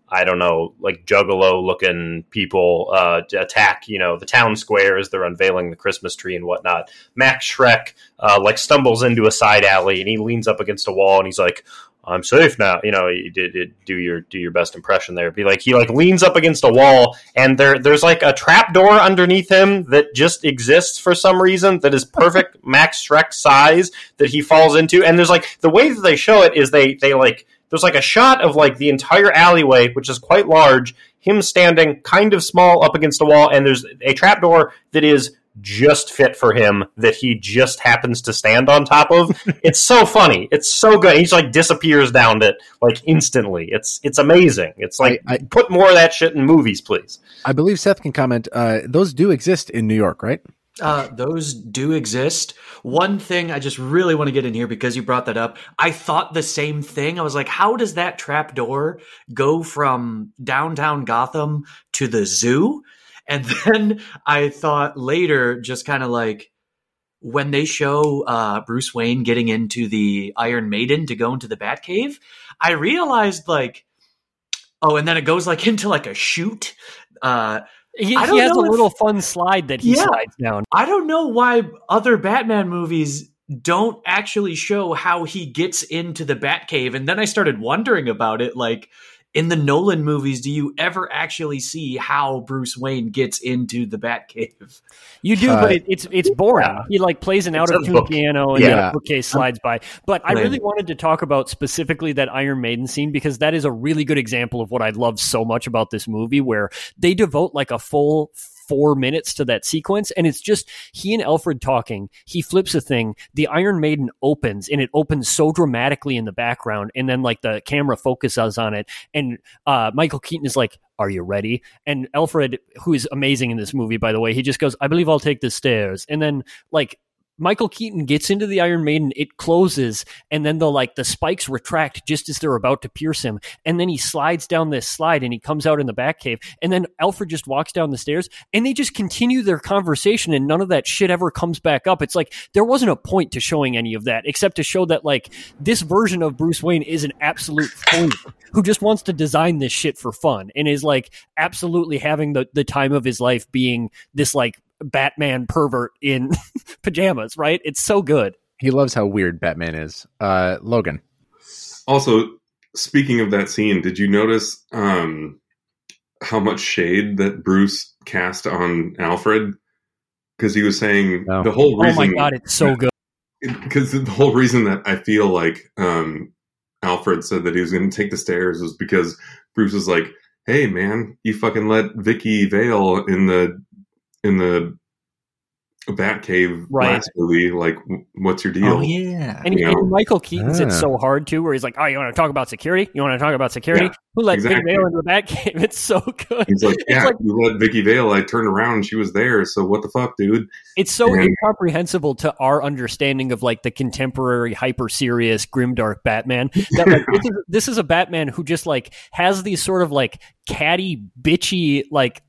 I don't know, like juggalo-looking people to attack, you know, the town square as they're unveiling the Christmas tree and whatnot. Max Schreck, like, stumbles into a side alley, and he leans up against a wall, and he's like, I'm safe now. You know, you do your best impression there. Be like, he like leans up against a wall, and there's like a trap door underneath him that just exists for some reason that is perfect Max Schreck size that he falls into. And there's like, the way that they show it is they like, there's like a shot of like the entire alleyway, which is quite large, him standing kind of small up against a wall, and there's a trap door that is just fit for him that he just happens to stand on top of. It's so funny. It's so good. He just like disappears down it like instantly. It's amazing. It's like I put more of that shit in movies, please. I believe Seth can comment. Those do exist in New York, right? Those do exist. One thing I just really want to get in here because you brought that up. I thought the same thing. I was like, how does that trap door go from downtown Gotham to the zoo? And then I thought later, just kind of like when they show Bruce Wayne getting into the Iron Maiden to go into the Batcave, I realized like, oh, and then it goes like into like a chute. He has a little fun slide that he slides down. I don't know why other Batman movies don't actually show how he gets into the Batcave. And then I started wondering about it, like, in the Nolan movies, do you ever actually see how Bruce Wayne gets into the Batcave? You do, but it's boring. Yeah. He like plays an out-of-tune piano and the bookcase slides by. But I really wanted to talk about specifically that Iron Maiden scene because that is a really good example of what I love so much about this movie, where they devote like a full 4 minutes to that sequence, and it's just he and Alfred talking. He flips a thing, the Iron Maiden opens, and it opens so dramatically in the background, and then like the camera focuses on it, and Michael Keaton is like, are you ready? And Alfred, who is amazing in this movie, by the way, he just goes, I believe I'll take the stairs. And then like Michael Keaton gets into the Iron Maiden, it closes, and then the spikes retract just as they're about to pierce him, and then he slides down this slide, and he comes out in the Batcave, and then Alfred just walks down the stairs, and they just continue their conversation, and none of that shit ever comes back up. It's like, there wasn't a point to showing any of that, except to show that, like, this version of Bruce Wayne is an absolute fool who just wants to design this shit for fun, and is, like, absolutely having the time of his life being this, like, Batman pervert in pajamas, right? It's so good. He loves how weird Batman is. Logan. Also, speaking of that scene, did you notice how much shade that Bruce cast on Alfred? Because he was saying the whole reason... Oh my God, it's so good. Because the whole reason that I feel like Alfred said that he was going to take the stairs was because Bruce was like, hey man, you fucking let Vicky Vale in the Batcave last movie, like, what's your deal? Oh, yeah. And Michael Keaton's it's so hard, too, where he's like, oh, you want to talk about security? Yeah, who let Vicky Vale into the Batcave? It's so good. He's like, yeah, like, you let Vicky Vale, I turned around and she was there, so what the fuck, dude? It's so incomprehensible to our understanding of, like, the contemporary, hyper-serious, grimdark Batman. That, like, this is a Batman who just, like, has these sort of, like, catty, bitchy, like,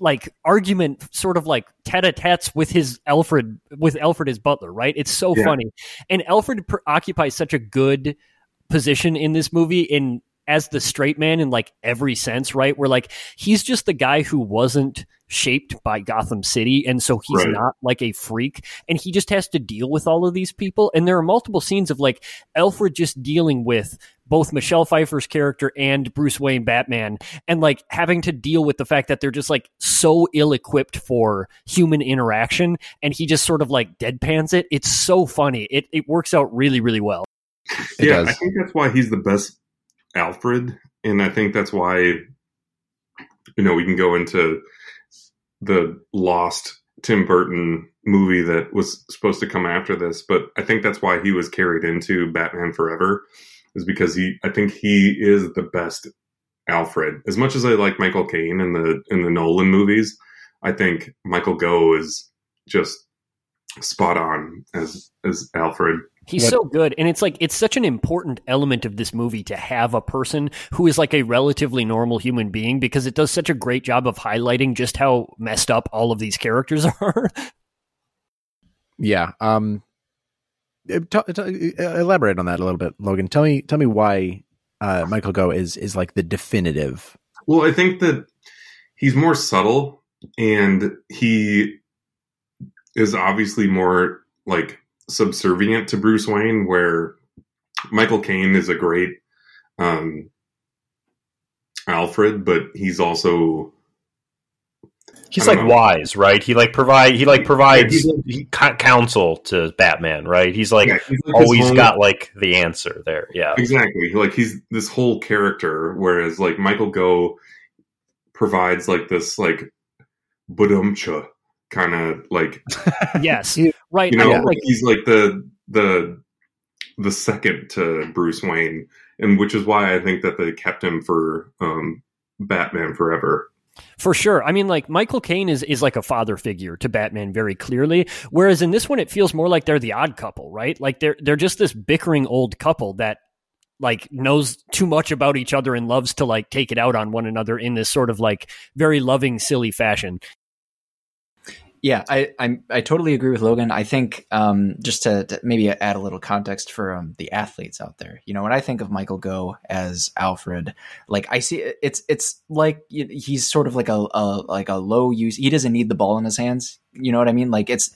like argument, sort of like tête-à-têtes with his Alfred, as butler, right? It's so funny, and Alfred occupies such a good position in this movie in as the straight man in like every sense, right? Where like he's just the guy who wasn't shaped by Gotham City, and so he's not like a freak, and he just has to deal with all of these people. And there are multiple scenes of like Alfred just dealing with both Michelle Pfeiffer's character and Bruce Wayne Batman, and like having to deal with the fact that they're just like so ill-equipped for human interaction, and he just sort of like deadpans it. It's so funny. It works out really, really well. It does. I think that's why he's the best Alfred, and I think that's why, you know, we can go into the lost Tim Burton movie that was supposed to come after this, but I think that's why he was carried into Batman Forever, is because I think he is the best Alfred. As much as I like Michael Caine in the Nolan movies, I think Michael Gough is just spot on as Alfred. He's so good, and it's like it's such an important element of this movie to have a person who is like a relatively normal human being, because it does such a great job of highlighting just how messed up all of these characters are. Yeah. Elaborate on that a little bit, Logan. Tell me why Michael Gough is like the definitive. Well, I think that he's more subtle, and he is obviously more like subservient to Bruce Wayne, where Michael Caine is a great Alfred, but he's also wise, right? He provides counsel to Batman, right? He's always got the answer there. Yeah, exactly. He's this whole character, whereas Michael Gough provides this badumcha kind of yes, right. He's the second to Bruce Wayne, and which is why I think that they kept him for Batman Forever. For sure. I mean, Michael Caine is a father figure to Batman very clearly, whereas in this one, it feels more like they're the odd couple, right? They're just this bickering old couple that knows too much about each other and loves to take it out on one another in this sort of very loving, silly fashion. Yeah, I totally agree with Logan. I think just to maybe add a little context for the athletes out there, when I think of Michael Gough as Alfred, I see it's like he's sort of like a low use. He doesn't need the ball in his hands. You know what I mean? It's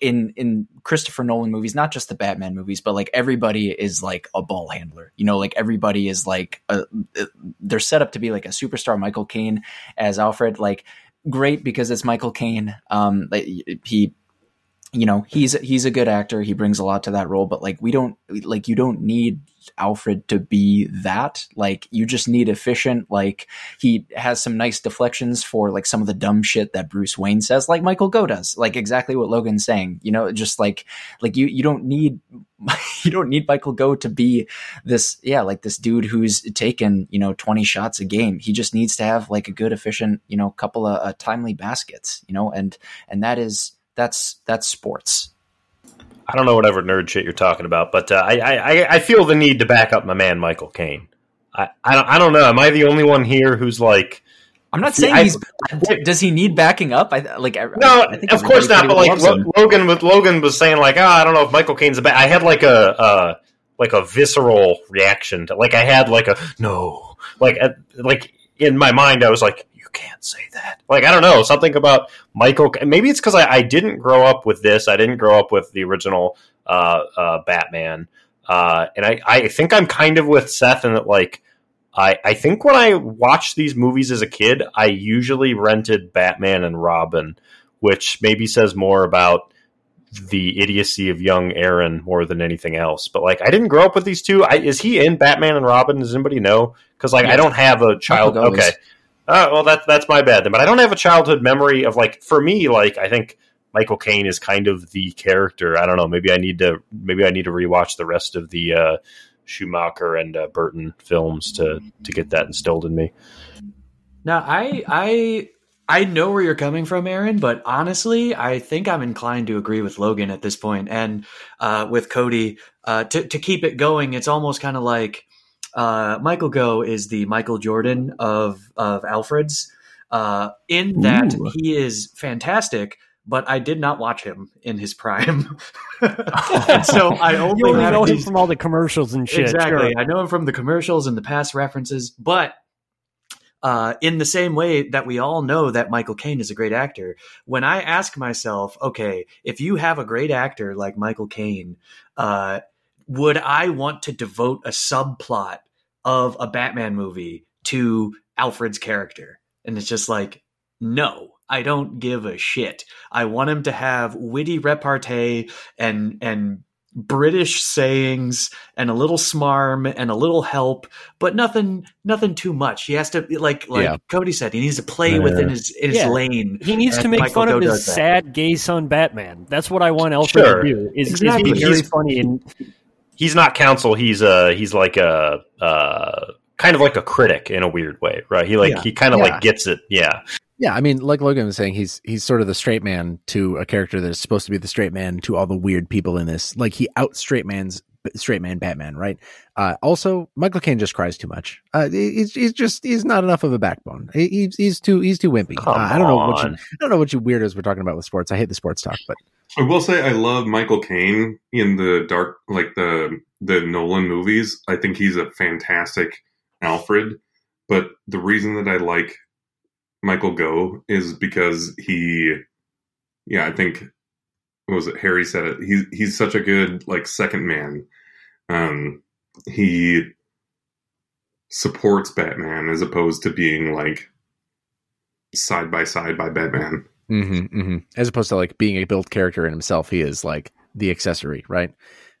in Christopher Nolan movies, not just the Batman movies, but everybody is a ball handler, everybody is they're set up to be a superstar. Michael Caine as Alfred, great, because it's Michael Caine. He's a good actor. He brings a lot to that role, but you don't need Alfred to be that. You just need efficient. He has some nice deflections for some of the dumb shit that Bruce Wayne says, like Michael Gough does, exactly what Logan's saying. Just you don't need Michael Gough to be this, this dude who's taken 20 shots a game. He just needs to have a good, efficient, couple of timely baskets, and that is. That's sports. I don't know whatever nerd shit you're talking about, but I feel the need to back up my man Michael Caine. I don't know. Am I the only one here who's I'm not saying does he need backing up? I think of course not. But Logan was saying I don't know if Michael Caine's a bad. I had a visceral reaction to I had a no in my mind I was can't say that. I don't know, something about Michael. Maybe it's because I didn't grow up with this. I didn't grow up with the original Batman, and I think I'm kind of with Seth in that. I think when I watched these movies as a kid, I usually rented Batman and Robin, which maybe says more about the idiocy of young Aaron more than anything else. But I didn't grow up with these two. Is he in Batman and Robin? Does anybody know? Because I don't have a child. Okay. Well, that's my bad then. But I don't have a childhood memory of for me, I think Michael Caine is kind of the character. I don't know. Maybe I need to rewatch the rest of the Schumacher and Burton films to get that instilled in me. Now, I know where you're coming from, Aaron, but honestly, I think I'm inclined to agree with Logan at this point. And with Cody, to keep it going, it's almost kind of Michael Gough is the Michael Jordan of Alfred's, in that he is fantastic, but I did not watch him in his prime. So I only know him from all the commercials and shit. Exactly. Sure. I know him from the commercials and the past references, but in the same way that we all know that Michael Caine is a great actor, when I ask myself, okay, if you have a great actor like Michael Caine, would I want to devote a subplot of a Batman movie to Alfred's character? And it's just no, I don't give a shit. I want him to have witty repartee and British sayings and a little smarm and a little help, but nothing too much. He has to Cody said, he needs to play within his lane. He needs to make fun of his sad gay son Batman. That's what I want Alfred to do. Exactly. He's very funny and he's not counsel. He's a kind of a critic in a weird way, right? He gets it. Yeah. Yeah. I mean, like Logan was saying, he's sort of the straight man to a character that is supposed to be the straight man to all the weird people in this. He out straight man Batman, right? Also, Michael Caine just cries too much. He's not enough of a backbone. He's too wimpy. I don't know what you weirdos were talking about with sports. I hate the sports talk, but I will say I love Michael Caine in the dark, like the Nolan movies. I think he's a fantastic Alfred. But the reason that I like Michael Gough is because he, yeah, I think, what was it? Harry said it. He's such a good, like, second man. He supports Batman as opposed to being, like, side by side by Batman. Mm-hmm, mm-hmm. As opposed to, like, being a built character in himself, he is, like, the accessory, right?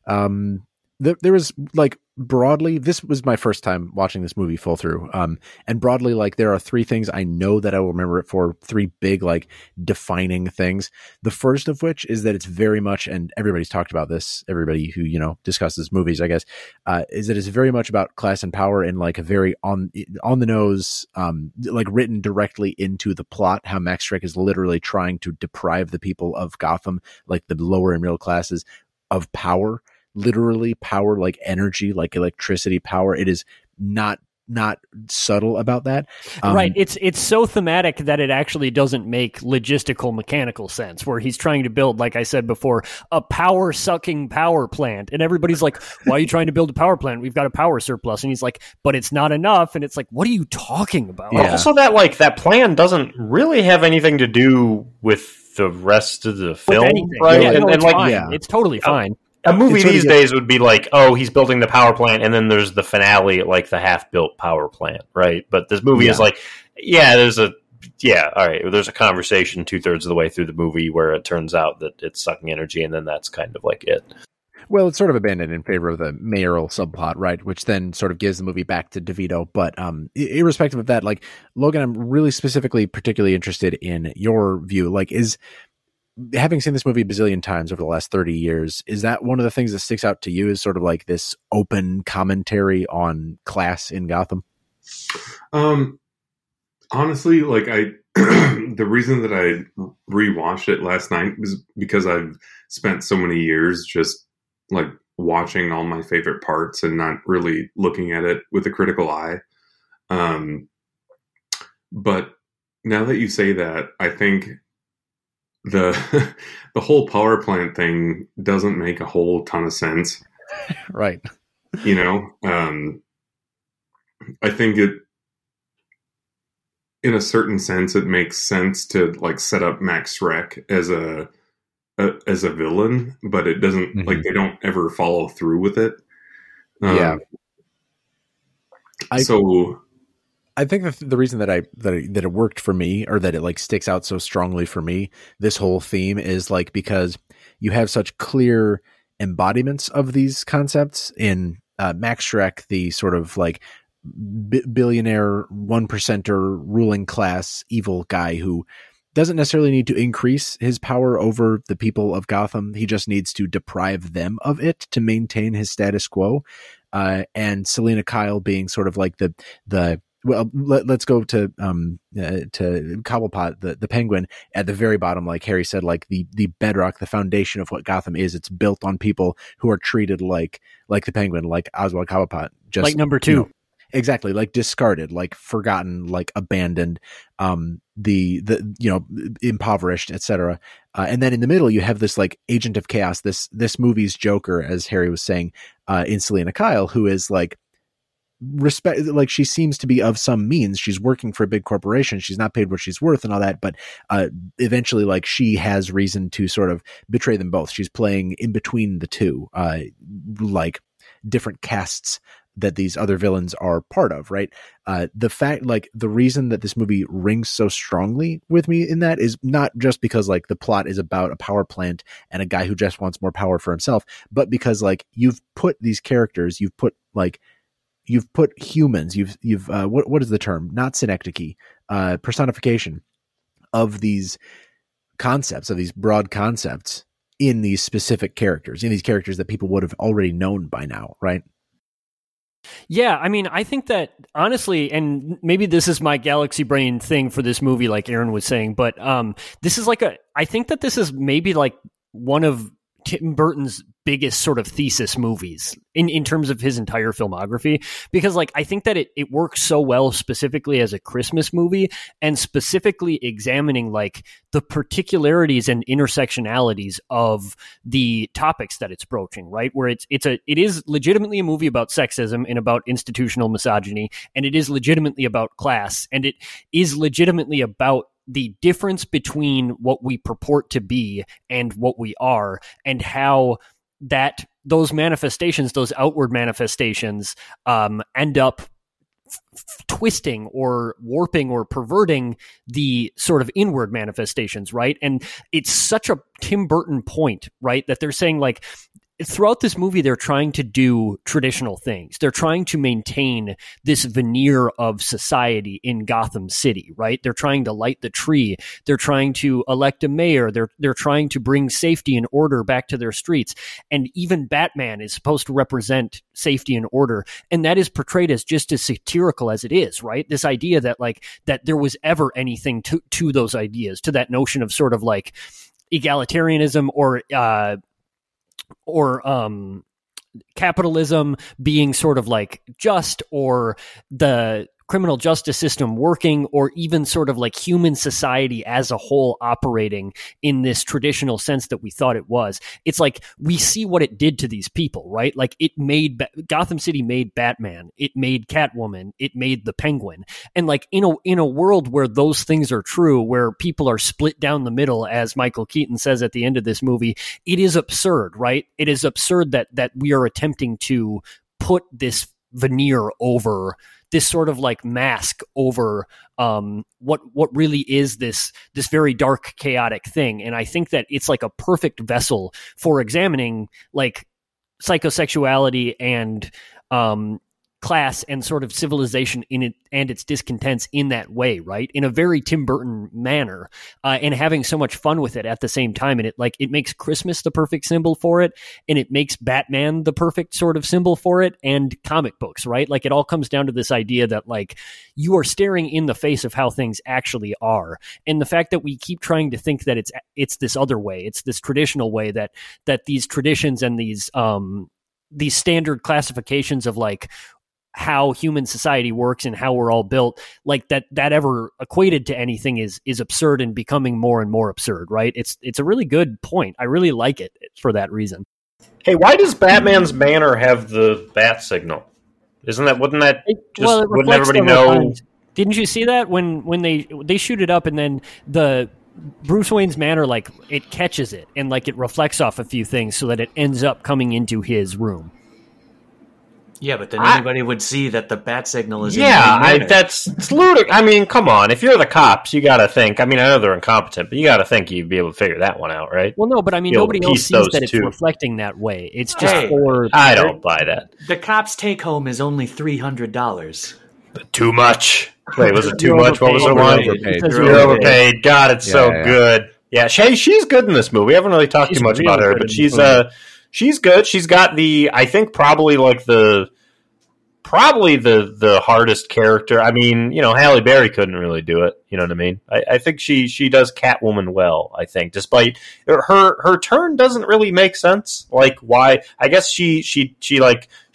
There was, like, broadly, this was my first time watching this movie full through. And broadly, like, there are three things I know that I will remember it for, three big, like, defining things. The first of which is that it's very much, and everybody's talked about this, everybody who, you know, discusses movies, I guess, is that it's very much about class and power in, like, a very on the nose, like, written directly into the plot, how Max Schreck is literally trying to deprive the people of Gotham, like the lower and middle classes, of power. Literally power, like energy, like electricity power. It is not subtle about that. Right. It's so thematic that it actually doesn't make logistical mechanical sense, where he's trying to build, like I said before, a power sucking power plant. And everybody's like, why are you trying to build a power plant? We've got a power surplus. And he's like, but it's not enough. And it's like, what are you talking about? Yeah. Also that, like, that plan doesn't really have anything to do with the rest of the film. Right. Yeah, and like, fine. Yeah. It's totally fine. A movie these days would be like, oh, he's building the power plant, and then there's the finale at, like, the half-built power plant, right? But this movie is like, there's a conversation 2/3 of the way through the movie where it turns out that it's sucking energy, and then that's kind of like it. Well, it's sort of abandoned in favor of the mayoral subplot, right? Which then sort of gives the movie back to DeVito. But irrespective of that, like, Logan, I'm really particularly interested in your view. Like, having seen this movie a bazillion times over the last 30 years, is that one of the things that sticks out to you is sort of like this open commentary on class in Gotham? Honestly, like the reason that I rewatched it last night was because I've spent so many years just like watching all my favorite parts and not really looking at it with a critical eye. But now that you say that, I think the whole power plant thing doesn't make a whole ton of sense. Right. You know, I think it, in a certain sense, it makes sense to like set up Max Schreck as a villain, but it doesn't like, they don't ever follow through with it. I think the reason that it worked for me, or that it like sticks out so strongly for me, this whole theme is like, because you have such clear embodiments of these concepts in Max Schreck, the sort of like billionaire 1%er ruling class evil guy who doesn't necessarily need to increase his power over the people of Gotham. He just needs to deprive them of it to maintain his status quo. And Selina Kyle being sort of like well, let's go to Cobblepot, the penguin, at the very bottom. Like Harry said, like the bedrock, the foundation of what Gotham is. It's built on people who are treated like the penguin, like Oswald Cobblepot, just like number two, you know, exactly, like discarded, like forgotten, like abandoned, the you know, impoverished, etc. And then in the middle, you have this like agent of chaos, this movie's Joker, as Harry was saying, in Selina Kyle, who is like. Respect, like she seems to be of some means, she's working for a big corporation, she's not paid what she's worth and all that, but eventually like she has reason to sort of betray them both. She's playing in between the two like different casts that these other villains are part of, right? The reason that this movie rings so strongly with me in that is not just because like the plot is about a power plant and a guy who just wants more power for himself, but because like you've put these characters, you've put humans, you've what is the term? Not synecdoche, personification of these concepts, of these broad concepts in these specific characters, in these characters that people would have already known by now, right? Yeah, I mean, I think that honestly, and maybe this is my galaxy brain thing for this movie, like Aaron was saying, but this is like I think that this is maybe like one of Tim Burton's biggest sort of thesis movies in terms of his entire filmography, because like I think that it works so well specifically as a Christmas movie, and specifically examining like the particularities and intersectionalities of the topics that it's broaching, right? Where it is legitimately a movie about sexism and about institutional misogyny, and it is legitimately about class, and it is legitimately about the difference between what we purport to be and what we are, and how that those manifestations, those outward manifestations, end up twisting or warping or perverting the sort of inward manifestations, right? And it's such a Tim Burton point, right? That they're saying like, throughout this movie, they're trying to do traditional things. They're trying to maintain this veneer of society in Gotham City, right? They're trying to light the tree. They're trying to elect a mayor. They're trying to bring safety and order back to their streets. And even Batman is supposed to represent safety and order. And that is portrayed as just as satirical as it is, right? This idea that like, that there was ever anything to those ideas, to that notion of sort of like egalitarianism or capitalism being sort of like just, or the criminal justice system working, or even sort of like human society as a whole operating in this traditional sense that we thought it was. It's like, we see what it did to these people, right? Like it made, Gotham City made Batman, it made Catwoman, it made the Penguin. And like in a world where those things are true, where people are split down the middle, as Michael Keaton says at the end of this movie, it is absurd, right? It is absurd that we are attempting to put this veneer over this sort of like mask over what really is this very dark, chaotic thing. And I think that it's like a perfect vessel for examining like psychosexuality and class and sort of civilization in it and its discontents in that way, right? In a very Tim Burton manner, and having so much fun with it at the same time. And it makes Christmas the perfect symbol for it, and it makes Batman the perfect sort of symbol for it, and comic books, right? Like it all comes down to this idea that like you are staring in the face of how things actually are, and the fact that we keep trying to think that it's this other way, it's this traditional way that these traditions and these standard classifications of like how human society works and how we're all built, like that ever equated to anything is absurd and becoming more and more absurd, right? It's a really good point. I really like it for that reason. Hey, why does Batman's banner have the bat signal? Wouldn't everybody know? Didn't you see that when they shoot it up, and then the Bruce Wayne's manor, like it catches it and like it reflects off a few things so that it ends up coming into his room? Yeah, but then anybody would see that the bat signal is... Yeah, it's ludicrous. I mean, come on. If you're the cops, you got to think... I mean, I know they're incompetent, but you got to think you'd be able to figure that one out, right? Well, no, but I mean, nobody else sees that it's reflecting that way. It's just for... I don't buy that. The cops' take-home is only $300. But too much. Wait, was it too much? What was the one? You're overpaid. God, it's so good. Yeah, she's good in this movie. We haven't really talked too much about her, but she's good. She's got the hardest character. I mean, you know, Halle Berry couldn't really do it. You know what I mean? I think she does Catwoman well, I think, despite her turn doesn't really make sense. Like why? I guess she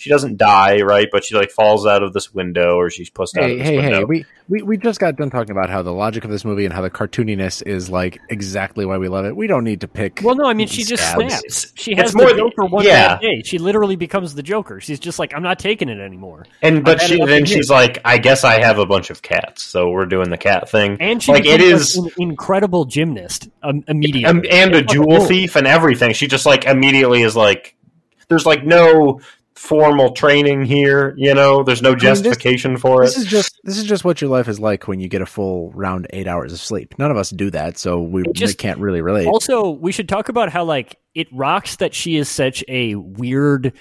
doesn't die, right? But she like falls out of this window, or she's pushed out of this window. We just got done talking about how the logic of this movie and how the cartooniness is like exactly why we love it. We don't need to pick. Well, no, I mean, she just snaps. She has the Joker one bad day. She literally becomes the Joker. She's just like, I'm not taking it anymore. She's like, I guess I have a bunch of cats, so we're doing the cat thing. And she like, it is an incredible gymnast immediately, and a jewel thief and everything. She just like immediately is like, there's like no formal training here, you know. There's no justification for it. This is just what your life is like when you get a full round 8 hours of sleep. None of us do that, so we can't really relate. Also, we should talk about how like it rocks that she is such a weird,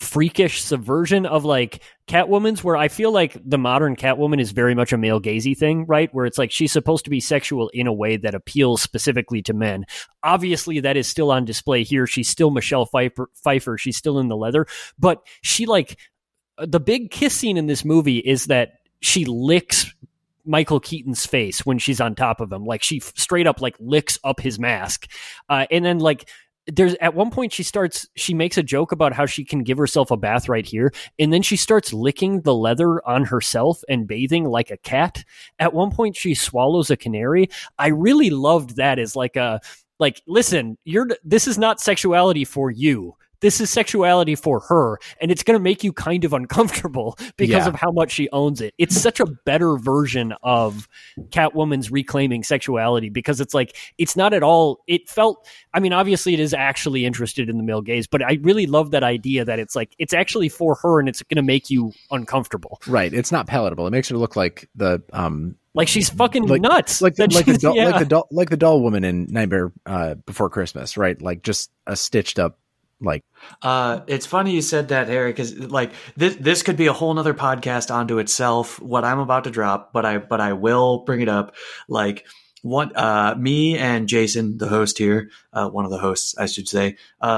freakish subversion of like Catwoman's, where I feel like the modern Catwoman is very much a male gazy thing, right? Where it's like she's supposed to be sexual in a way that appeals specifically to men. Obviously that is still on display here. She's still Michelle Pfeiffer. She's still in the leather, but she like the big kiss scene in this movie is that she licks Michael Keaton's face when she's on top of him. Like she straight up like licks up his mask. And then like, there's at one point she makes a joke about how she can give herself a bath right here, and then she starts licking the leather on herself and bathing like a cat. At one point she swallows a canary. I really loved that as like, listen, this is not sexuality for you. This is sexuality for her, and it's going to make you kind of uncomfortable because of how much she owns it. It's such a better version of Catwoman's reclaiming sexuality, because it's like, it's not at all, it felt, I mean, obviously it is actually interested in the male gaze, but I really love that idea that it's like, it's actually for her and it's going to make you uncomfortable. Right. It's not palatable. It makes her look like the, like she's fucking nuts. Like the doll woman in Nightmare Before Christmas, right? Like just a stitched up, like it's funny you said that, Eric, because like this could be a whole nother podcast onto itself, what I'm about to drop, but I will bring it up. Like what me and Jason, the host here, one of the hosts I should say,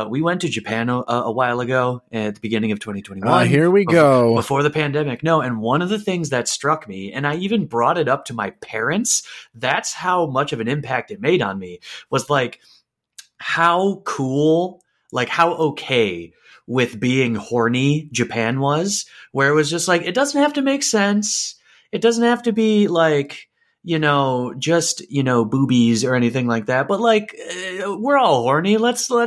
we went to Japan a while ago at the beginning of 2021. Here we go, before the pandemic. No, and one of the things that struck me, and I even brought it up to my parents, that's how much of an impact it made on me, was like how cool, like how okay with being horny Japan was, where it was just like, it doesn't have to make sense. It doesn't have to be like, you know, just, you know, boobies or anything like that. But like, we're all horny. Let's call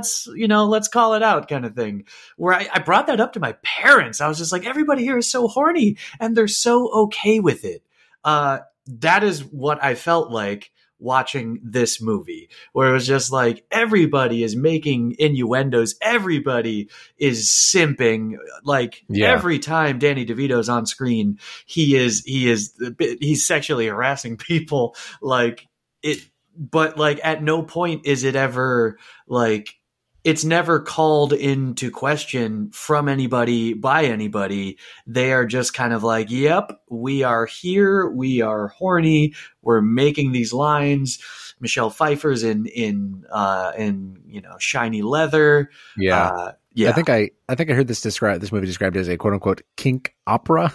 it out kind of thing, where I brought that up to my parents. I was just like, everybody here is so horny and they're so okay with it. That is what I felt like watching this movie, where it was just like everybody is making innuendos, everybody is simping. Like every time Danny DeVito's on screen, he's sexually harassing people. Like it, but like at no point is it ever like, it's never called into question from anybody by anybody. They are just kind of like, yep, we are here. We are horny. We're making these lines. Michelle Pfeiffer's in you know, shiny leather. Yeah. Yeah. I think I heard this movie described as a quote unquote kink opera.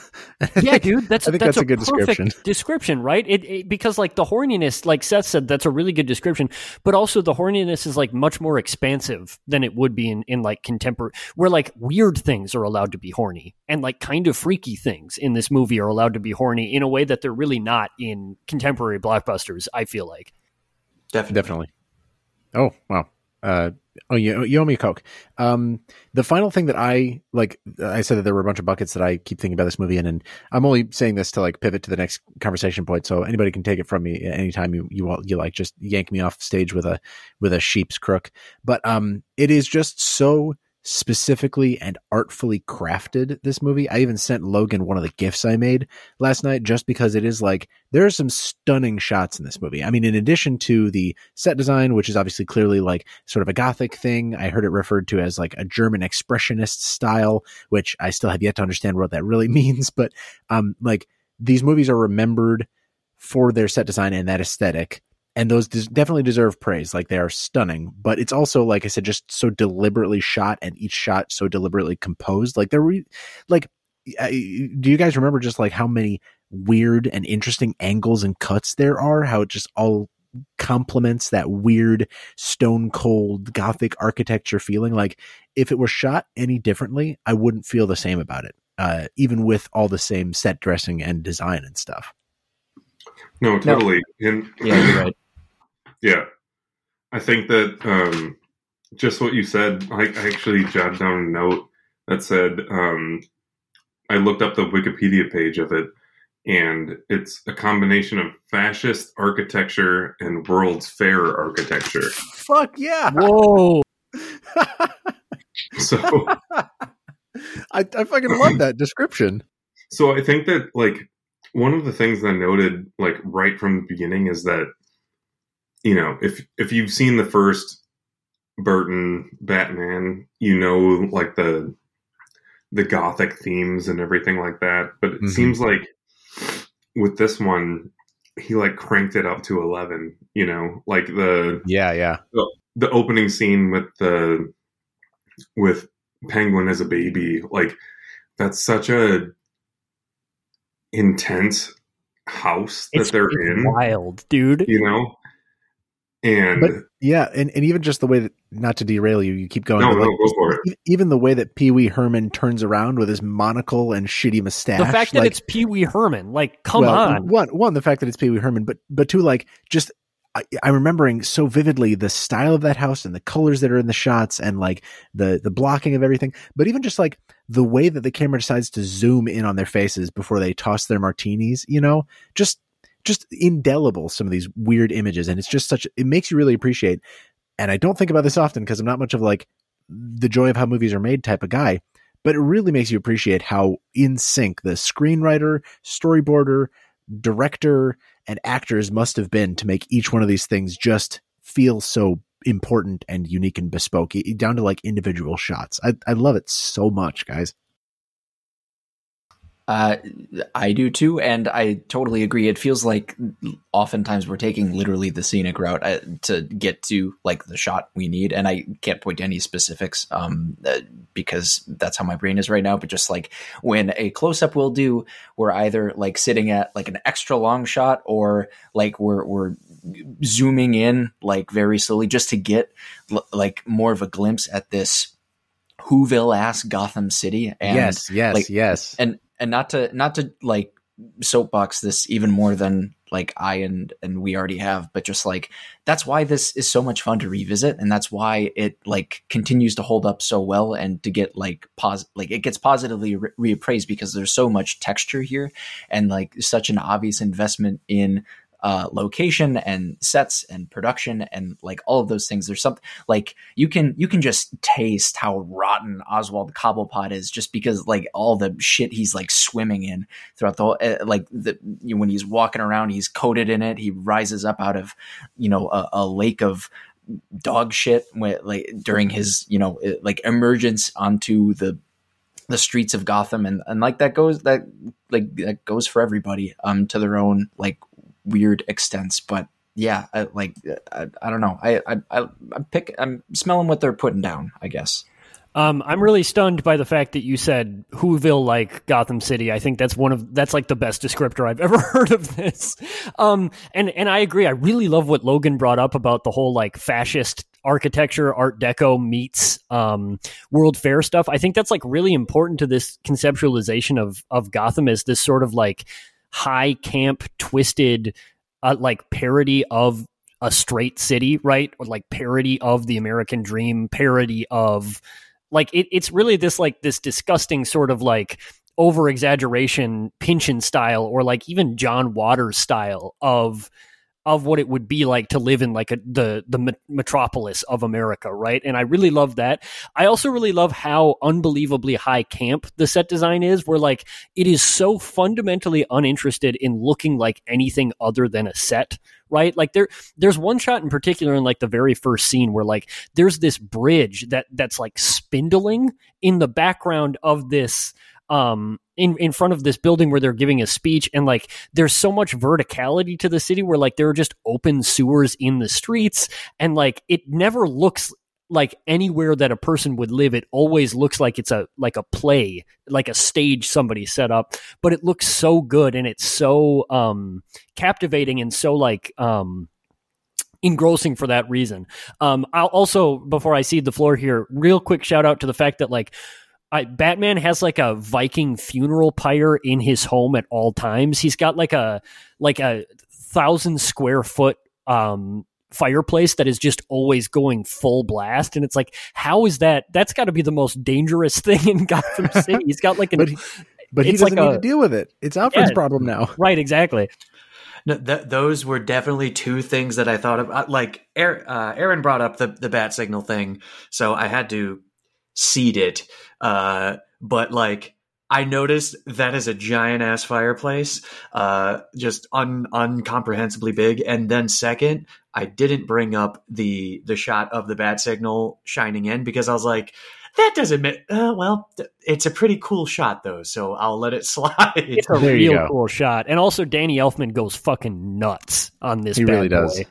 Yeah, dude, that's a good description. Description, right? It because like the horniness, like Seth said, that's a really good description. But also the horniness is like much more expansive than it would be in like contemporary, where like weird things are allowed to be horny, and like kind of freaky things in this movie are allowed to be horny in a way that they're really not in contemporary blockbusters, I feel like. Definitely. Oh wow. Oh, you owe me a Coke. The final thing that I said that there were a bunch of buckets that I keep thinking about this movie in, and I'm only saying this to like pivot to the next conversation point. So anybody can take it from me anytime you like, just yank me off stage with a sheep's crook. But it is just so specifically and artfully crafted, this movie. I even sent Logan one of the gifts I made last night, just because it is like, there are some stunning shots in this movie. I mean, in addition to the set design, which is obviously clearly like sort of a Gothic thing, I heard it referred to as like a German expressionist style, which I still have yet to understand what that really means. But like these movies are remembered for their set design and that aesthetic. And those definitely deserve praise. Like they are stunning, but it's also, like I said, just so deliberately shot, and each shot so deliberately composed. Like do you guys remember just like how many weird and interesting angles and cuts there are? How it just all complements that weird stone cold Gothic architecture feeling. Like if it were shot any differently, I wouldn't feel the same about it. Even with all the same set dressing and design and stuff. No, totally. No. And yeah, you're right. Yeah. I think that just what you said, I actually jotted down a note that said, I looked up the Wikipedia page of it, and it's a combination of fascist architecture and World's Fair architecture. Fuck yeah. Whoa. So I fucking love that description. So I think that like one of the things I noted, like right from the beginning, is that, you know, if you've seen the first Burton Batman, you know, like the Gothic themes and everything like that. But it seems like with this one, he like cranked it up to 11. You know, like the opening scene with Penguin as a baby, like that's such a intense house that it's wild, dude. You know, And even just the way that, not to derail you, you keep going. No, go for it. Even the way that Pee Wee Herman turns around with his monocle and shitty mustache. The fact that it's Pee Wee Herman, come on. One, the fact that it's Pee Wee Herman, but two, I'm remembering so vividly the style of that house and the colors that are in the shots and the blocking of everything. But even just the way that the camera decides to zoom in on their faces before they toss their martinis, just indelible, some of these weird images. And it's just it makes you really appreciate. And I don't think about this often because I'm not much of the joy of how movies are made type of guy, but it really makes you appreciate how in sync the screenwriter, storyboarder, director, and actors must have been to make each one of these things just feel so important and unique and bespoke down to individual shots. I love it so much, guys. I do too, and I totally agree. It feels like oftentimes we're taking literally the scenic route to get to the shot we need, and I can't point to any specifics because that's how my brain is right now, but just when a close-up will do, we're either sitting at an extra long shot or we're zooming in very slowly just to get more of a glimpse at this Whoville-ass Gotham City. And yes. And not to soapbox this even more than I and we already have, but just that's why this is so much fun to revisit, and that's why it continues to hold up so well and to get it gets positively reappraised because there's so much texture here and such an obvious investment in location and sets and production and all of those things. There's something you can just taste how rotten Oswald Cobblepot is just because all the shit he's swimming in throughout the whole, when he's walking around, he's coated in it. He rises up out of, a lake of dog shit when, during his, emergence onto the streets of Gotham. And that goes for everybody, to their own, weird extents, but yeah, I don't know. I'm smelling what they're putting down, I guess. I'm really stunned by the fact that you said Whoville like Gotham City. I think that's the best descriptor I've ever heard of this. And I agree. I really love what Logan brought up about the whole fascist architecture, Art Deco meets World Fair stuff. I think that's really important to this conceptualization of Gotham as this sort of high camp, twisted, parody of a straight city, right? Or parody of the American dream, parody of it's really this this disgusting sort of over exaggeration Pynchon style, or even John Waters style of what it would be to live in the metropolis of America, right? And I really love that. I also really love how unbelievably high camp the set design is, where it is so fundamentally uninterested in looking like anything other than a set, right? There's one shot in particular in the very first scene where there's this bridge that's spindling in the background of this in front of this building where they're giving a speech, and there's so much verticality to the city where there are just open sewers in the streets, and it never looks like anywhere that a person would live. It always looks like it's a play, a stage somebody set up, but it looks so good and it's so captivating and so engrossing for that reason. I'll also, before I cede the floor here, real quick shout out to the fact that Batman has a Viking funeral pyre in his home at all times. He's got a 1,000 square foot fireplace that is just always going full blast, and it's how is that? That's got to be the most dangerous thing in Gotham City. He's got but he doesn't need to deal with it. It's Alfred's problem now, right? Exactly. No, those were definitely two things that I thought of. Aaron brought up the bat signal thing, so I had to seed it. But I noticed that is a giant ass fireplace, just incomprehensibly big. And then second, I didn't bring up the shot of the bat signal shining in because I was that doesn't make, it's a pretty cool shot though. So I'll let it slide. It's a real cool shot. And also Danny Elfman goes fucking nuts on this. He really does.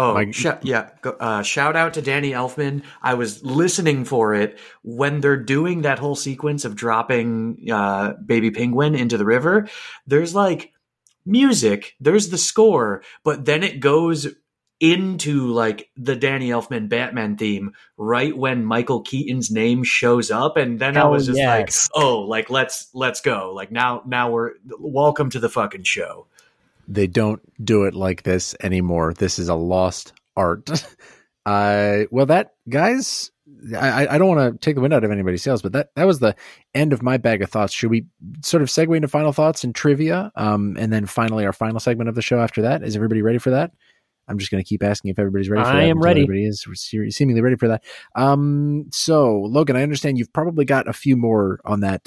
Oh, yeah. Shout out to Danny Elfman. I was listening for it when they're doing that whole sequence of dropping Baby Penguin into the river. There's music, there's the score, but then it goes into like the Danny Elfman Batman theme right when Michael Keaton's name shows up, and then I was just like, oh, like let's go. Like now we're welcome to the fucking show. They don't do it like this anymore. This is a lost art. Well, that guys, I don't want to take the wind out of anybody's sails, but that was the end of my bag of thoughts. Should we sort of segue into final thoughts and trivia? And then finally our final segment of the show after that. Is everybody ready for that? I'm just going to keep asking if everybody's ready for that. I am ready. Everybody is seemingly ready for that. So, Logan, I understand you've probably got a few more on that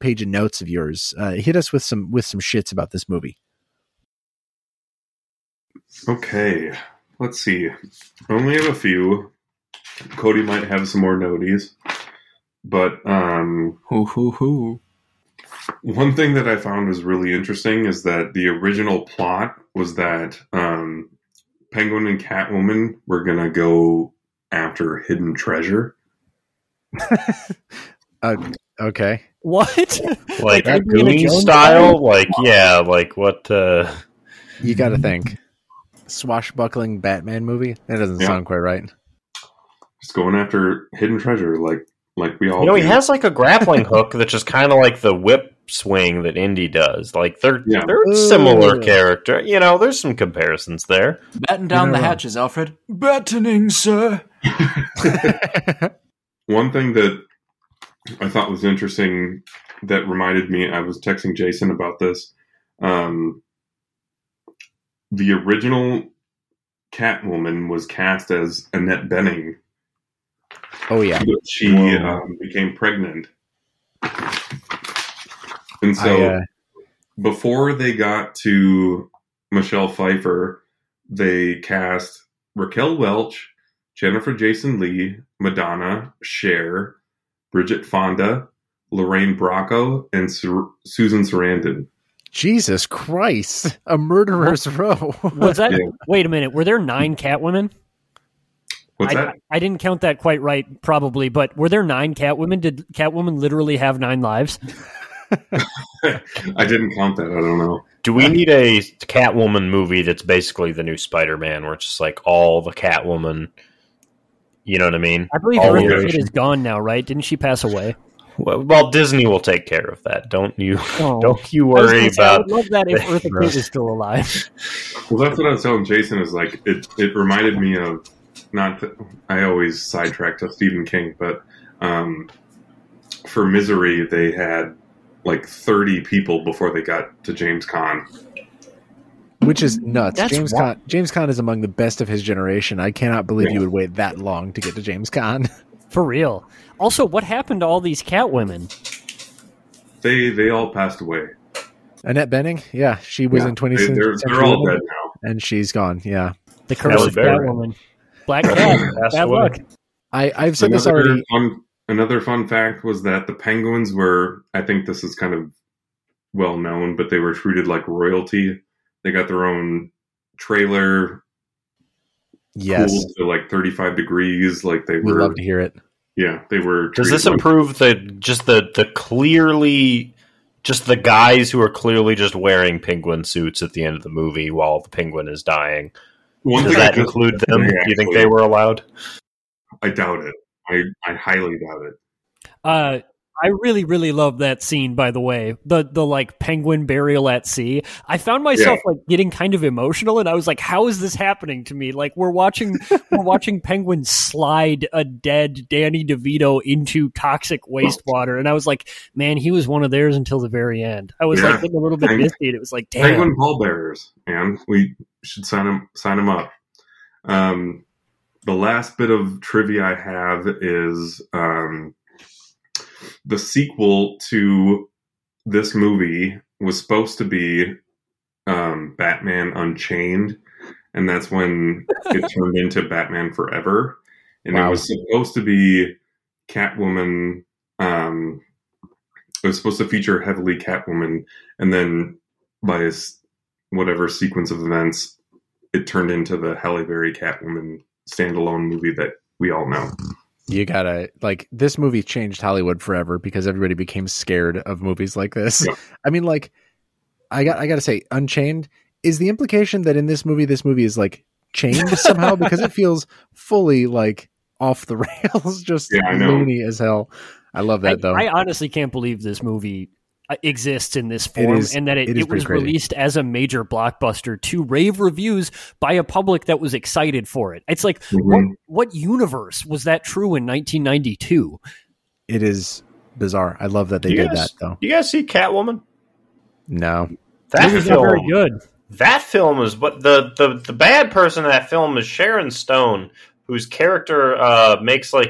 page of notes of yours. Hit us with some shits about this movie. Okay. Let's see. I only have a few. Cody might have some more noties. But one thing that I found was really interesting is that the original plot was that Penguin and Catwoman were going to go after hidden treasure. Okay. What? Like a Goonies style? Like, yeah, like what? You got to think. Swashbuckling Batman movie? That doesn't sound quite right. Just going after hidden treasure like we all do. He has like a grappling hook that's just kind of like the whip swing that Indy does. Like they're similar character. You know, there's some comparisons there. Batten down the hatches, Alfred. Battening, sir. One thing that I thought was interesting that reminded me, I was texting Jason about this. The original Catwoman was cast as Annette Bening. Oh yeah, but she became pregnant. And so before they got to Michelle Pfeiffer, they cast Raquel Welch, Jennifer Jason Leigh, Madonna, Cher, Bridget Fonda, Lorraine Bracco, and Susan Sarandon. Jesus Christ, a murderer's row. Was that? Yeah. Wait a minute, were there 9 Catwomen? What's that? I didn't count that quite right, probably, but were there 9 Catwomen? Did Catwoman literally have 9 lives? I didn't count that. I don't know. Do we need a Catwoman movie that's basically the new Spider-Man, where it's just like all the Catwoman? You know what I mean? I believe her is gone now, right? Didn't she pass away? Well, Disney will take care of that. Don't you worry about. I would love that if Eartha Kitt is still alive. Well, that's what I was telling Jason. Is like it reminded me of I always sidetrack to Stephen King, but for Misery, they had like 30 people before they got to James Caan. Which is nuts. James Caan is among the best of his generation. I cannot believe you would wait that long to get to James Caan. For real. Also, what happened to all these Catwomen? They all passed away. Annette Bening? Yeah, she was in 20th Century Women. They're all dead now. And she's gone, yeah. The curse of Catwoman. Black Cat. Bad luck. I've said this already. Another fun fact was that the Penguins were, I think this is kind of well known, but they were treated like royalty. They got their own trailer. Yes. Cool, so like 35 degrees. Like they were. We'd love to hear it. Yeah, they were. Does this improve the guys who are clearly just wearing penguin suits at the end of the movie while the penguin is dying? Does that include them? Do you think they were allowed? I doubt it. I highly doubt it. I really, really love that scene, by the way, the like penguin burial at sea. I found myself like getting kind of emotional, and I was like, how is this happening to me? Like we're watching penguins slide a dead Danny DeVito into toxic wastewater. And I was like, man, he was one of theirs until the very end. I was like getting a little bit misty, and it was like, damn. Penguin pallbearers, man. We should sign them up. The last bit of trivia I have is, the sequel to this movie was supposed to be Batman Unchained, and that's when it turned into Batman Forever. And it was supposed to be Catwoman. It was supposed to feature heavily Catwoman, and then by whatever sequence of events, it turned into the Halle Berry Catwoman standalone movie that we all know. You gotta, like, this movie changed Hollywood forever because everybody became scared of movies like this. Yeah. I mean, like, I gotta say, Unchained, is the implication that in this movie is like chained somehow, because it feels fully like off the rails, just loony as hell. I love that though. I honestly can't believe this movie exists in this form, and that it was released as a major blockbuster to rave reviews by a public that was excited for it. It's like, what universe was that true in 1992? It is bizarre. I love that they did that though. You guys see Catwoman? No. That was very good. That film is what the bad person in that film is Sharon Stone, whose character makes, I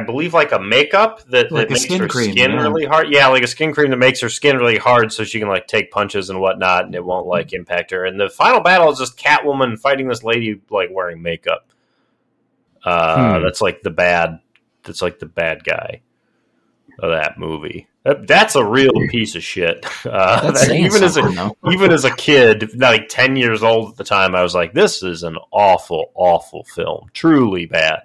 believe, a makeup that makes her skin really hard. Yeah, like a skin cream that makes her skin really hard so she can, like, take punches and whatnot, and it won't, like, impact her. And the final battle is just Catwoman fighting this lady, like, wearing makeup. That's, like, the bad guy of that movie. That's a real piece of shit. Even as a kid, like 10 years old at the time, I was like, this is an awful, awful film. Truly bad.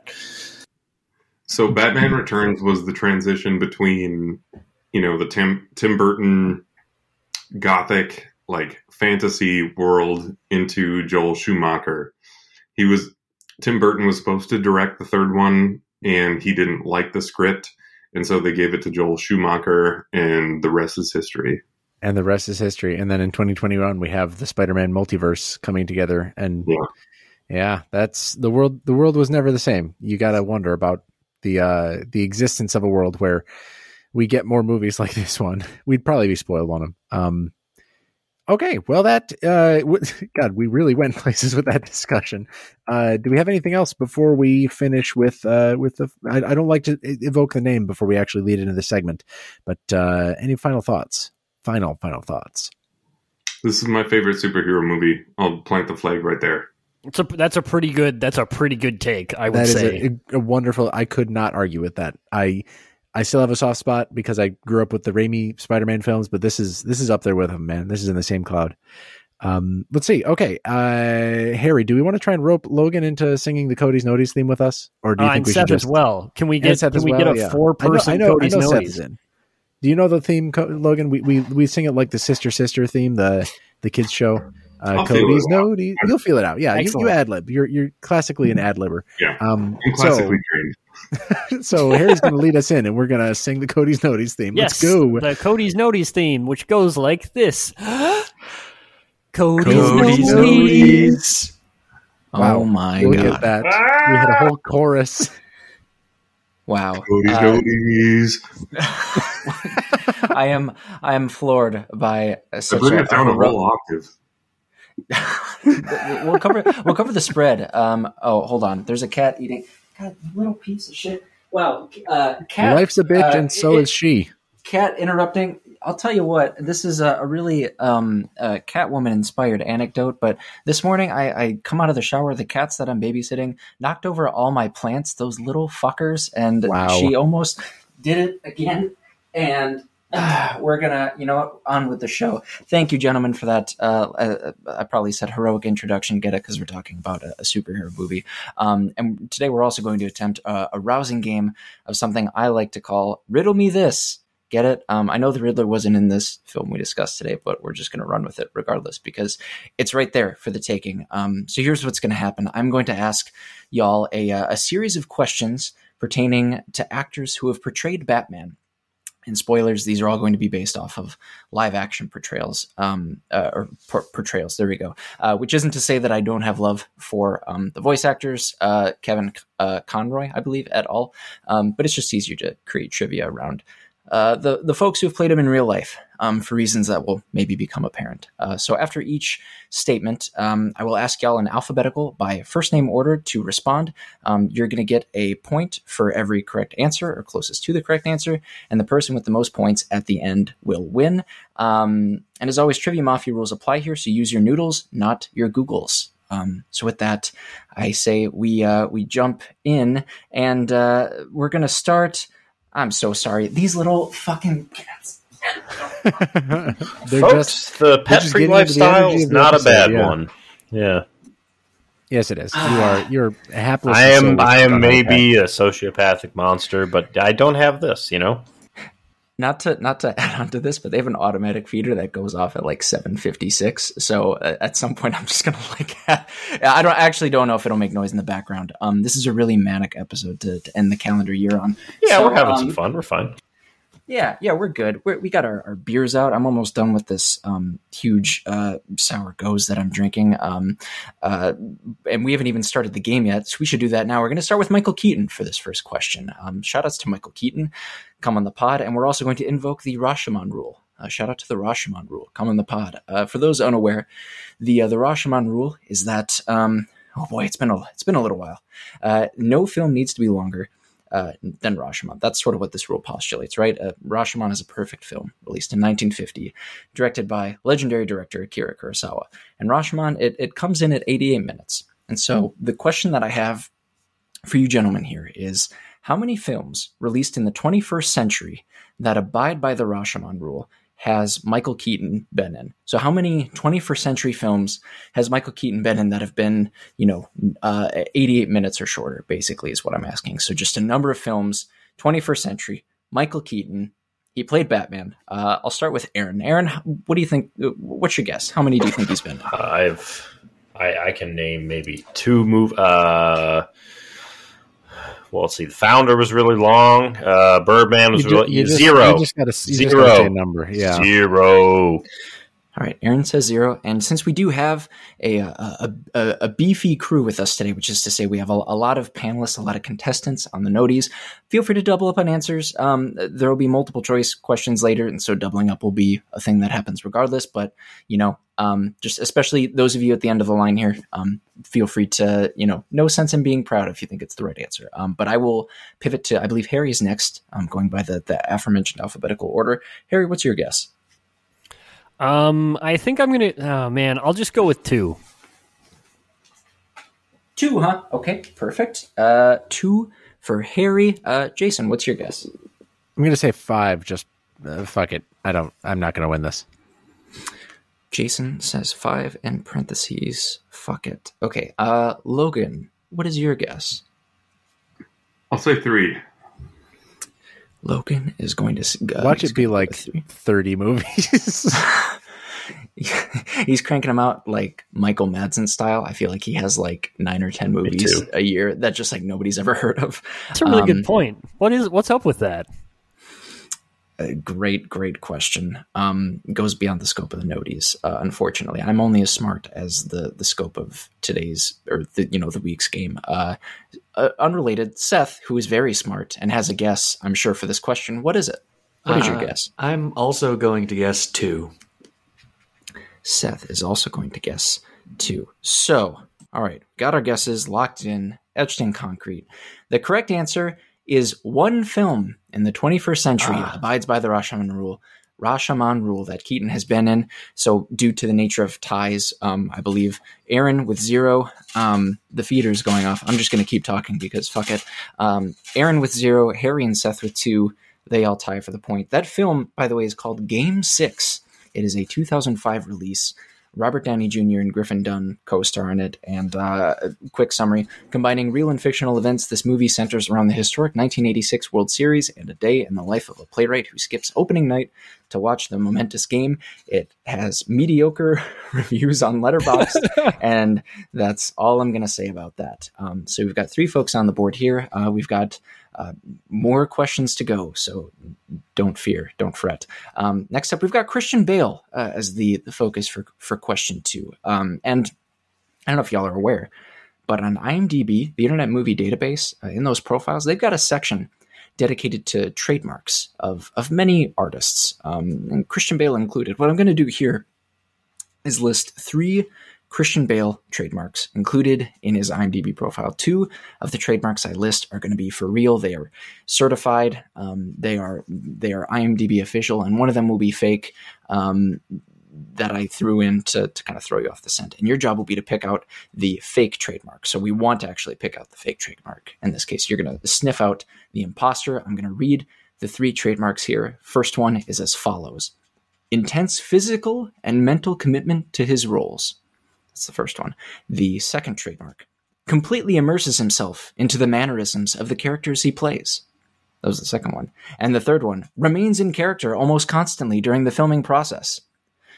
So Batman Returns was the transition between, the Tim Burton gothic, like, fantasy world into Joel Schumacher. Tim Burton was supposed to direct the third one, and he didn't like the script. And so they gave it to Joel Schumacher, and the rest is history. And then in 2021, we have the Spider-Man multiverse coming together. And yeah, that's the world. The world was never the same. You got to wonder about the existence of a world where we get more movies like this one. We'd probably be spoiled on them. Okay. Well, we really went places with that discussion. Do we have anything else before we finish with the, I don't like to evoke the name before we actually lead into the segment, but, any final thoughts? Final thoughts. This is my favorite superhero movie. I'll plant the flag right there. That's a pretty good take. I would say a wonderful, I could not argue with that. I still have a soft spot because I grew up with the Raimi Spider-Man films, but this is up there with them, man. This is in the same cloud. Let's see. Okay. Harry, do we want to try and rope Logan into singing the Cody's Noties theme with us? Or do you think we should just... as well. Can we get a 4-person Cody's Noties in? Do you know the theme, Logan? We sing it like the Sister theme, the kids show. Cody's Noties. You'll feel it out. Yeah. You ad-lib. You're classically an ad-libber. Yeah. I'm classically trained. So Harry's going to lead us in, and we're going to sing the Cody's Noties theme. Yes, let's go. The Cody's Noties theme, which goes like this. Cody's Noties. Wow. Oh my God. Look at that. We had a whole chorus. Wow. Cody's Noties. I am floored by such down a whole octave. we'll cover the spread. Hold on. There's a cat eating. God, little piece of shit. Wow. Cat, life's a bitch, and so is she. Cat interrupting. I'll tell you what, this is a really Catwoman-inspired anecdote, but this morning I come out of the shower. The cats that I'm babysitting knocked over all my plants, those little fuckers, and she almost did it again, and... we're gonna, on with the show. Thank you, gentlemen, for that. I probably said heroic introduction. Get it? Because we're talking about a superhero movie. And today we're also going to attempt a rousing game of something I like to call "Riddle Me This." Get it? I know the Riddler wasn't in this film we discussed today, but we're just gonna run with it regardless because it's right there for the taking. So here's what's gonna happen. I'm going to ask y'all a series of questions pertaining to actors who have portrayed Batman. And spoilers, these are all going to be based off of live action portrayals, portrayals. There we go. Which isn't to say that I don't have love for the voice actors, Kevin Conroy, I believe, et al. But it's just easier to create trivia around the folks who've played him in real life for reasons that will maybe become apparent. So after each statement, I will ask y'all in alphabetical by first name order to respond. You're going to get a point for every correct answer or closest to the correct answer. And the person with the most points at the end will win. And as always, Trivia Mafia rules apply here. So use your noodles, not your Googles. So with that, I say we jump in and we're going to start... I'm so sorry. These little fucking cats. Folks, the pet-free lifestyle is not a bad one. Yeah. Yes, it is. You're hapless. I am maybe a sociopathic monster, but I don't have this, Not to add on to this, but they have an automatic feeder that goes off at like 7:56. So at some point, I'm just gonna like I actually don't know if it'll make noise in the background. This is a really manic episode to end the calendar year on. Yeah, so, we're having some fun. We're fine. Yeah, we're good. We got our beers out. I'm almost done with this huge sour goes that I'm drinking. And we haven't even started the game yet, so we should do that now. We're going to start with Michael Keaton for this first question. Shout outs to Michael Keaton. Come on the pod. And we're also going to invoke the Rashomon rule. Shout out to the Rashomon rule. Come on the pod. For those unaware, the Rashomon rule is that, oh boy, it's been a little while. No film needs to be longer than Rashomon. That's sort of what this rule postulates, right? Rashomon is a perfect film released in 1950, directed by legendary director Akira Kurosawa. And Rashomon, it comes in at 88 minutes. And so the question that I have for you gentlemen here is, how many films released in the 21st century that abide by the Rashomon rule has Michael Keaton been in? So how many 21st century films has Michael Keaton been in that have been, 88 minutes or shorter, basically, is what I'm asking. So just a number of films, 21st century, Michael Keaton, he played Batman. I'll start with Aaron. Aaron, what do you think? What's your guess? How many do you think he's been in? I can name maybe two movies. Well, let's see. The Founder was really long. Birdman was zero. You just got to say a number. Yeah. Zero. All right. Aaron says zero. And since we do have a beefy crew with us today, which is to say we have a lot of panelists, a lot of contestants on the Noties, feel free to double up on answers. There will be multiple choice questions later, and so doubling up will be a thing that happens regardless. But, just especially those of you at the end of the line here, feel free to, no sense in being proud if you think it's the right answer. But I will pivot to, I believe Harry's next, going by the aforementioned alphabetical order. Harry, what's your guess? I think I'm going to, I'll just go with two. Two, huh? Okay, perfect. Two for Harry. Jason, what's your guess? I'm going to say five. Just fuck it. I'm not going to win this. Jason says five in parentheses. Fuck it. Okay. Logan, what is your guess? I'll say three. Logan is going to watch it be like 30 movies. He's cranking them out like Michael Madsen style. I feel like he has like 9 or 10 movies a year that just like nobody's ever heard of. That's a really good point. What's up with that? A great question. Goes beyond the scope of the Noties. Unfortunately, I'm only as smart as the scope of today's or the week's game. Unrelated, Seth, who is very smart and has a guess, I'm sure, for this question. What is it? What is your guess? I'm also going to guess two. Seth is also going to guess two. So, all right, got our guesses locked in, etched in concrete. The correct answer is one film in the 21st century abides by the Rashomon rule that Keaton has been in. So due to the nature of ties, I believe Aaron with zero, the feeder's going off. I'm just going to keep talking because fuck it. Aaron with zero, Harry and Seth with two. They all tie for the point. That film, by the way, is called Game 6. It is a 2005 release. Robert Downey Jr. and Griffin Dunn co-star in it. And a quick summary, combining real and fictional events, this movie centers around the historic 1986 World Series and a day in the life of a playwright who skips opening night to watch the momentous game. It has mediocre reviews on Letterboxd, and that's all I'm going to say about that. So we've got three folks on the board here. We've got more questions to go, so don't fear, don't fret. Next up, we've got Christian Bale as the focus for question two. And I don't know if y'all are aware, but on IMDb, the Internet Movie Database, in those profiles, they've got a section dedicated to trademarks of many artists, and Christian Bale included. What I'm going to do here is list three Christian Bale trademarks included in his IMDb profile. Two of the trademarks I list are going to be for real. They are certified. They are IMDb official, and one of them will be fake, that I threw in to kind of throw you off the scent. And your job will be to pick out the fake trademark. So we want to actually pick out the fake trademark. In this case, you're going to sniff out the imposter. I'm going to read the three trademarks here. First one is as follows: intense physical and mental commitment to his roles. That's the first one. The second trademark, completely immerses himself into the mannerisms of the characters he plays. That was the second one. And the third one, remains in character almost constantly during the filming process.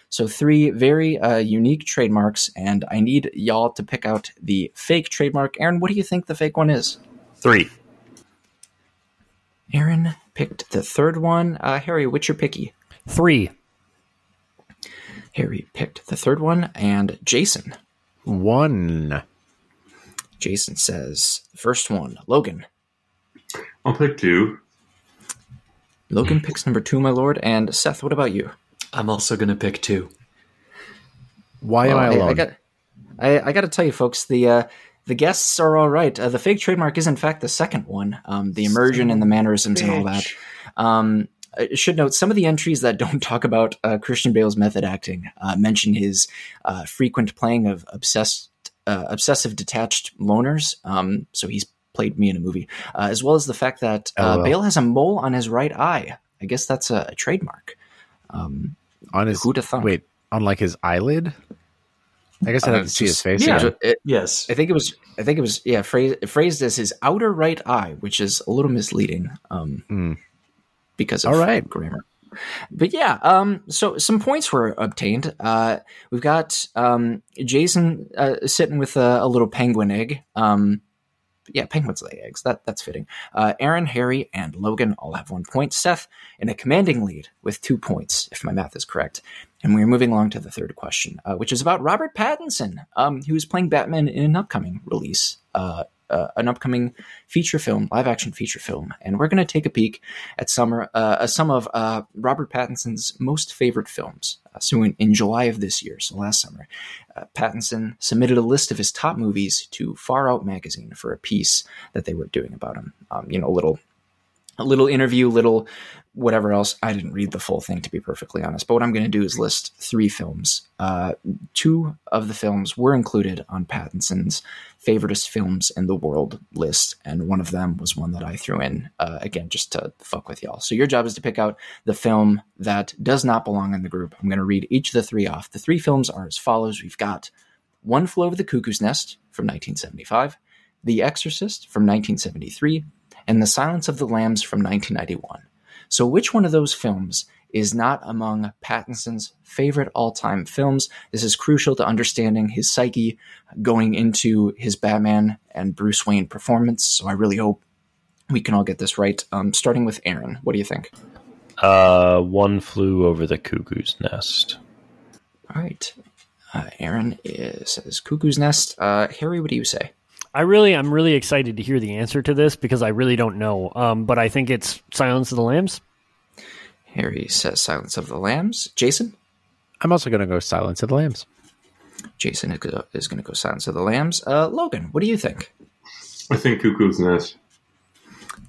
So three very unique trademarks, and I need y'all to pick out the fake trademark. Aaron, what do you think the fake one is? Three. Aaron picked the third one. Harry, what's your picky? Three. Harry picked the third one. And Jason? One. Jason says first one. Logan? I'll pick two. Logan picks number two, my lord. And Seth, what about you? I'm also going to pick two. Why am I alone? I got to tell you, folks, the guests are all right. The fake trademark is, in fact, the second one, the immersion and the mannerisms and all that. I should note some of the entries that don't talk about Christian Bale's method acting mention his frequent playing of obsessive detached loners. So he's played me in a movie, as well as the fact that Bale has a mole on his right eye. I guess that's a trademark. On his on like his eyelid. I guess I'd have to see his face. Yeah, yes. I think it was. Yeah, phrased as his outer right eye, which is a little misleading because of grammar. But yeah, so some points were obtained. We've got Jason sitting with a little penguin egg. Yeah, penguins lay eggs. That's fitting. Aaron, Harry, and Logan all have 1 point. Seth in a commanding lead with 2 points, if my math is correct. And we're moving along to the third question, which is about Robert Pattinson, who is playing Batman in an upcoming release, an upcoming feature film, live-action feature film. And we're going to take a peek at some of Robert Pattinson's most favorite films. So in July of this year, so last summer, Pattinson submitted a list of his top movies to Far Out magazine for a piece that they were doing about him. A little interview, little whatever else. I didn't read the full thing, to be perfectly honest. But what I'm going to do is list three films. Two of the films were included on Pattinson's favoritist films in the world list. And one of them was one that I threw in, again, just to fuck with y'all. So your job is to pick out the film that does not belong in the group. I'm going to read each of the three off. The three films are as follows. We've got One Flew Over the Cuckoo's Nest from 1975, The Exorcist from 1973, and The Silence of the Lambs from 1991. So which one of those films is not among Pattinson's favorite all-time films? This is crucial to understanding his psyche going into his Batman and Bruce Wayne performance. So I really hope we can all get this right. Starting with Aaron, what do you think? One Flew Over the Cuckoo's Nest. All right. Aaron says Cuckoo's Nest. Harry, what do you say? I'm really excited to hear the answer to this because I really don't know. But I think it's Silence of the Lambs. Harry says Silence of the Lambs. Jason? I'm also going to go Silence of the Lambs. Jason is going to go Silence of the Lambs. Logan, what do you think? I think Cuckoo's Nest.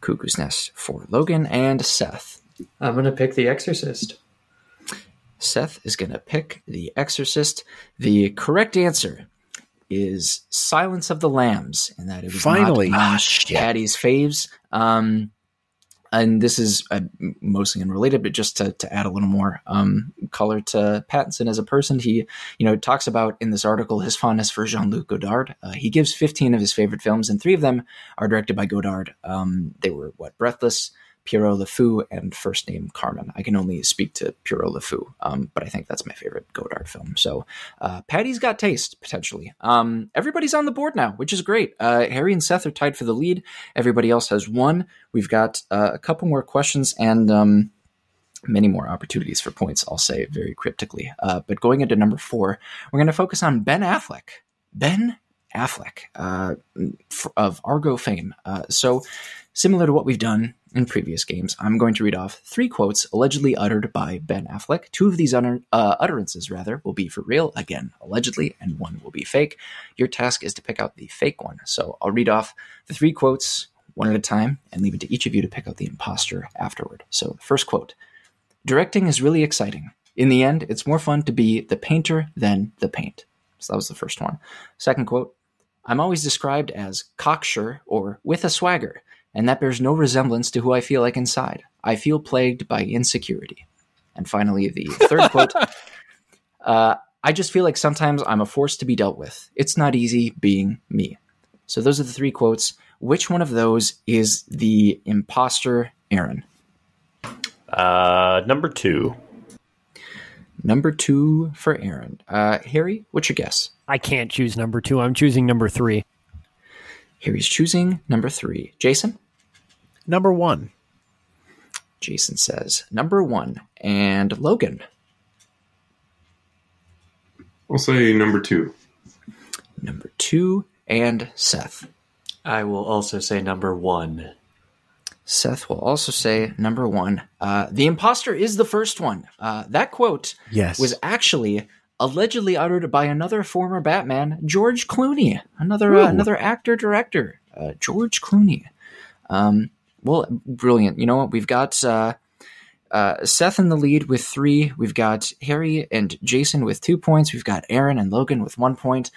Cuckoo's Nest for Logan. And Seth? I'm going to pick The Exorcist. Seth is going to pick The Exorcist. The correct answer is Silence of the Lambs, and that it was finally not Patty's faves. And this is mostly unrelated, but just to add a little more color to Pattinson as a person, he talks about in this article his fondness for Jean-Luc Godard. He gives 15 of his favorite films, and three of them are directed by Godard. They were Breathless, Pierrot Le Fou, and First Name Carmen. I can only speak to Pierrot Le Fou, but I think that's my favorite Godard film. So Patty's got taste, potentially. Everybody's on the board now, which is great. Harry and Seth are tied for the lead. Everybody else has one. We've got a couple more questions and many more opportunities for points, I'll say very cryptically. But going into number four, we're going to focus on Ben Affleck. Ben Affleck of Argo fame. So similar to what we've done in previous games, I'm going to read off three quotes allegedly uttered by Ben Affleck. Two of these utterances, will be for real, again, allegedly, and one will be fake. Your task is to pick out the fake one. So I'll read off the three quotes one at a time and leave it to each of you to pick out the imposter afterward. So the first quote, directing is really exciting. In the end, it's more fun to be the painter than the paint. So that was the first one. Second quote, I'm always described as cocksure or with a swagger, and that bears no resemblance to who I feel like inside. I feel plagued by insecurity. And finally, the third quote, I just feel like sometimes I'm a force to be dealt with. It's not easy being me. So those are the three quotes. Which one of those is the imposter Aaron? Number two. Number two for Aaron. Harry, what's your guess? I can't choose number two. I'm choosing number three. Harry's choosing number three. Jason? Number one. Jason says number one. And Logan? I'll say number two. Number two. And Seth? I will also say number one. Seth will also say number one. The imposter is the first one. That quote was actually allegedly uttered by another former Batman, George Clooney, another actor-director, George Clooney. Well, brilliant. You know what? We've got Seth in the lead with 3. We've got Harry and Jason with 2 points. We've got Aaron and Logan with 1 point.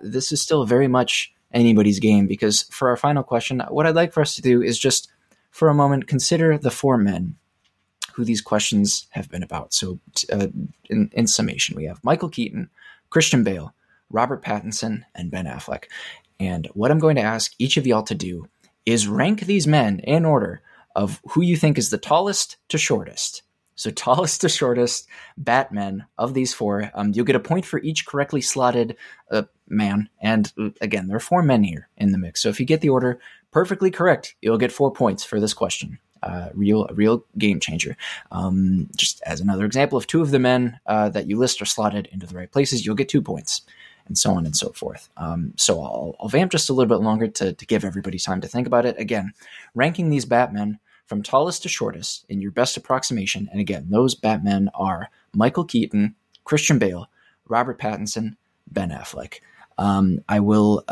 This is still very much anybody's game, because for our final question, what I'd like for us to do is just for a moment consider the four men who these questions have been about. So in summation, we have Michael Keaton, Christian Bale, Robert Pattinson, and Ben Affleck. And what I'm going to ask each of y'all to do is rank these men in order of who you think is the tallest to shortest. So tallest to shortest Batman of these four. You'll get a point for each correctly slotted man. And again, there are four men here in the mix. So if you get the order perfectly correct, you'll get 4 points for this question. Real game changer. Just as another example, if 2 of the men that you list are slotted into the right places, you'll get 2 points, and so on and so forth. So I'll vamp just a little bit longer to give everybody time to think about it. Again, ranking these Batmen from tallest to shortest in your best approximation. And again, those Batmen are Michael Keaton, Christian Bale, Robert Pattinson, Ben Affleck. I will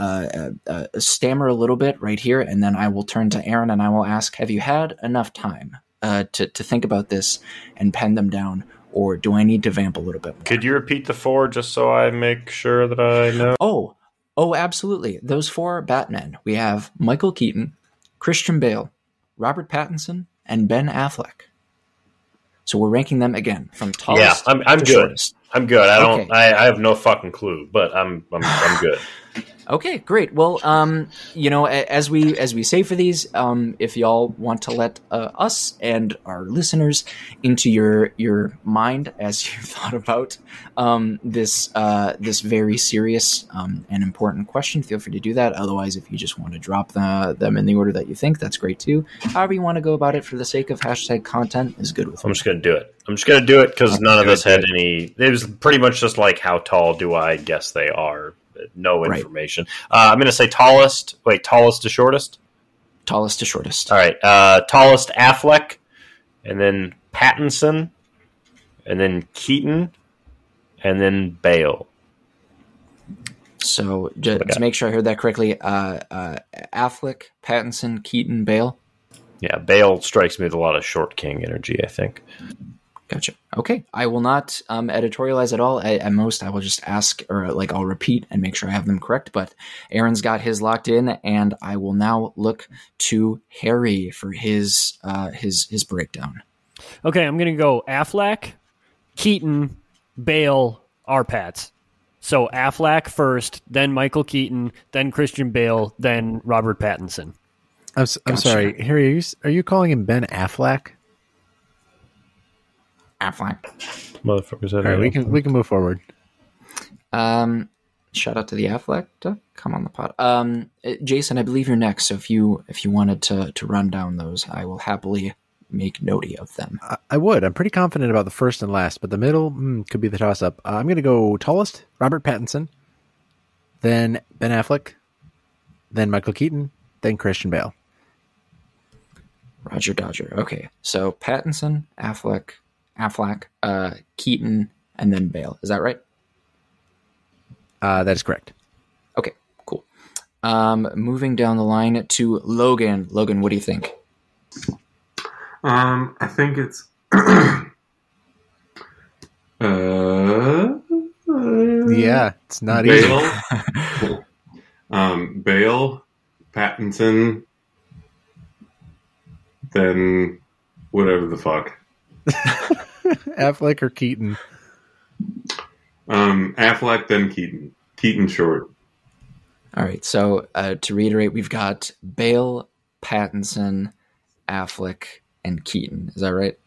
stammer a little bit right here, and then I will turn to Aaron and I will ask, have you had enough time to think about this and pen them down, or do I need to vamp a little bit more? Could you repeat the 4 just so I make sure that I know? Oh, absolutely. Those 4 Batmen. We have Michael Keaton, Christian Bale, Robert Pattinson, and Ben Affleck. So we're ranking them again from tallest to shortest. I'm good. I don't. Okay. I have no fucking clue, but I'm good. Okay, great. Well, you know, as we say for these, if y'all want to let us and our listeners into your mind as you thought about this very serious and important question, feel free to do that. Otherwise, if you just want to drop them in the order that you think, that's great too. However you want to go about it, for the sake of hashtag content, is good with me. I'm just going to do it because none of us had any. It was pretty much just like, how tall do I guess they are? No information. Right. I'm going to say tallest. Wait, tallest to shortest? Tallest to shortest. All right. Tallest Affleck, and then Pattinson, and then Keaton, and then Bale. So to make sure I heard that correctly, Affleck, Pattinson, Keaton, Bale? Yeah, Bale strikes me with a lot of short king energy, I think. Gotcha. Okay. I will not editorialize at all. At most, I will just ask, or like I'll repeat and make sure I have them correct. But Aaron's got his locked in, and I will now look to Harry for his breakdown. Okay, I'm gonna go Affleck, Keaton, Bale, R-Pats. So Affleck first, then Michael Keaton, then Christian Bale, then Robert Pattinson. I'm sorry, Harry. Are you calling him Ben Affleck? Motherfuckers. All right, we can move forward. Shout out to the Affleck to come on the pod. Jason, I believe you're next. So if you wanted to run down those, I will happily make notey of them. I would. I'm pretty confident about the first and last, but the middle could be the toss up. I'm going to go tallest Robert Pattinson, then Ben Affleck, then Michael Keaton, then Christian Bale. Roger Dodger. Okay, so Pattinson, Affleck, Keaton, and then Bale. Is that right? That is correct. Okay, cool. Moving down the line to Logan. Logan, what do you think? I think it's yeah, it's not Bale, easy. Bale, Pattinson, then whatever the fuck. Affleck or Keaton? Affleck, then Keaton. Keaton short. All right, so to reiterate, we've got Bale, Pattinson, Affleck, and Keaton. Is that right?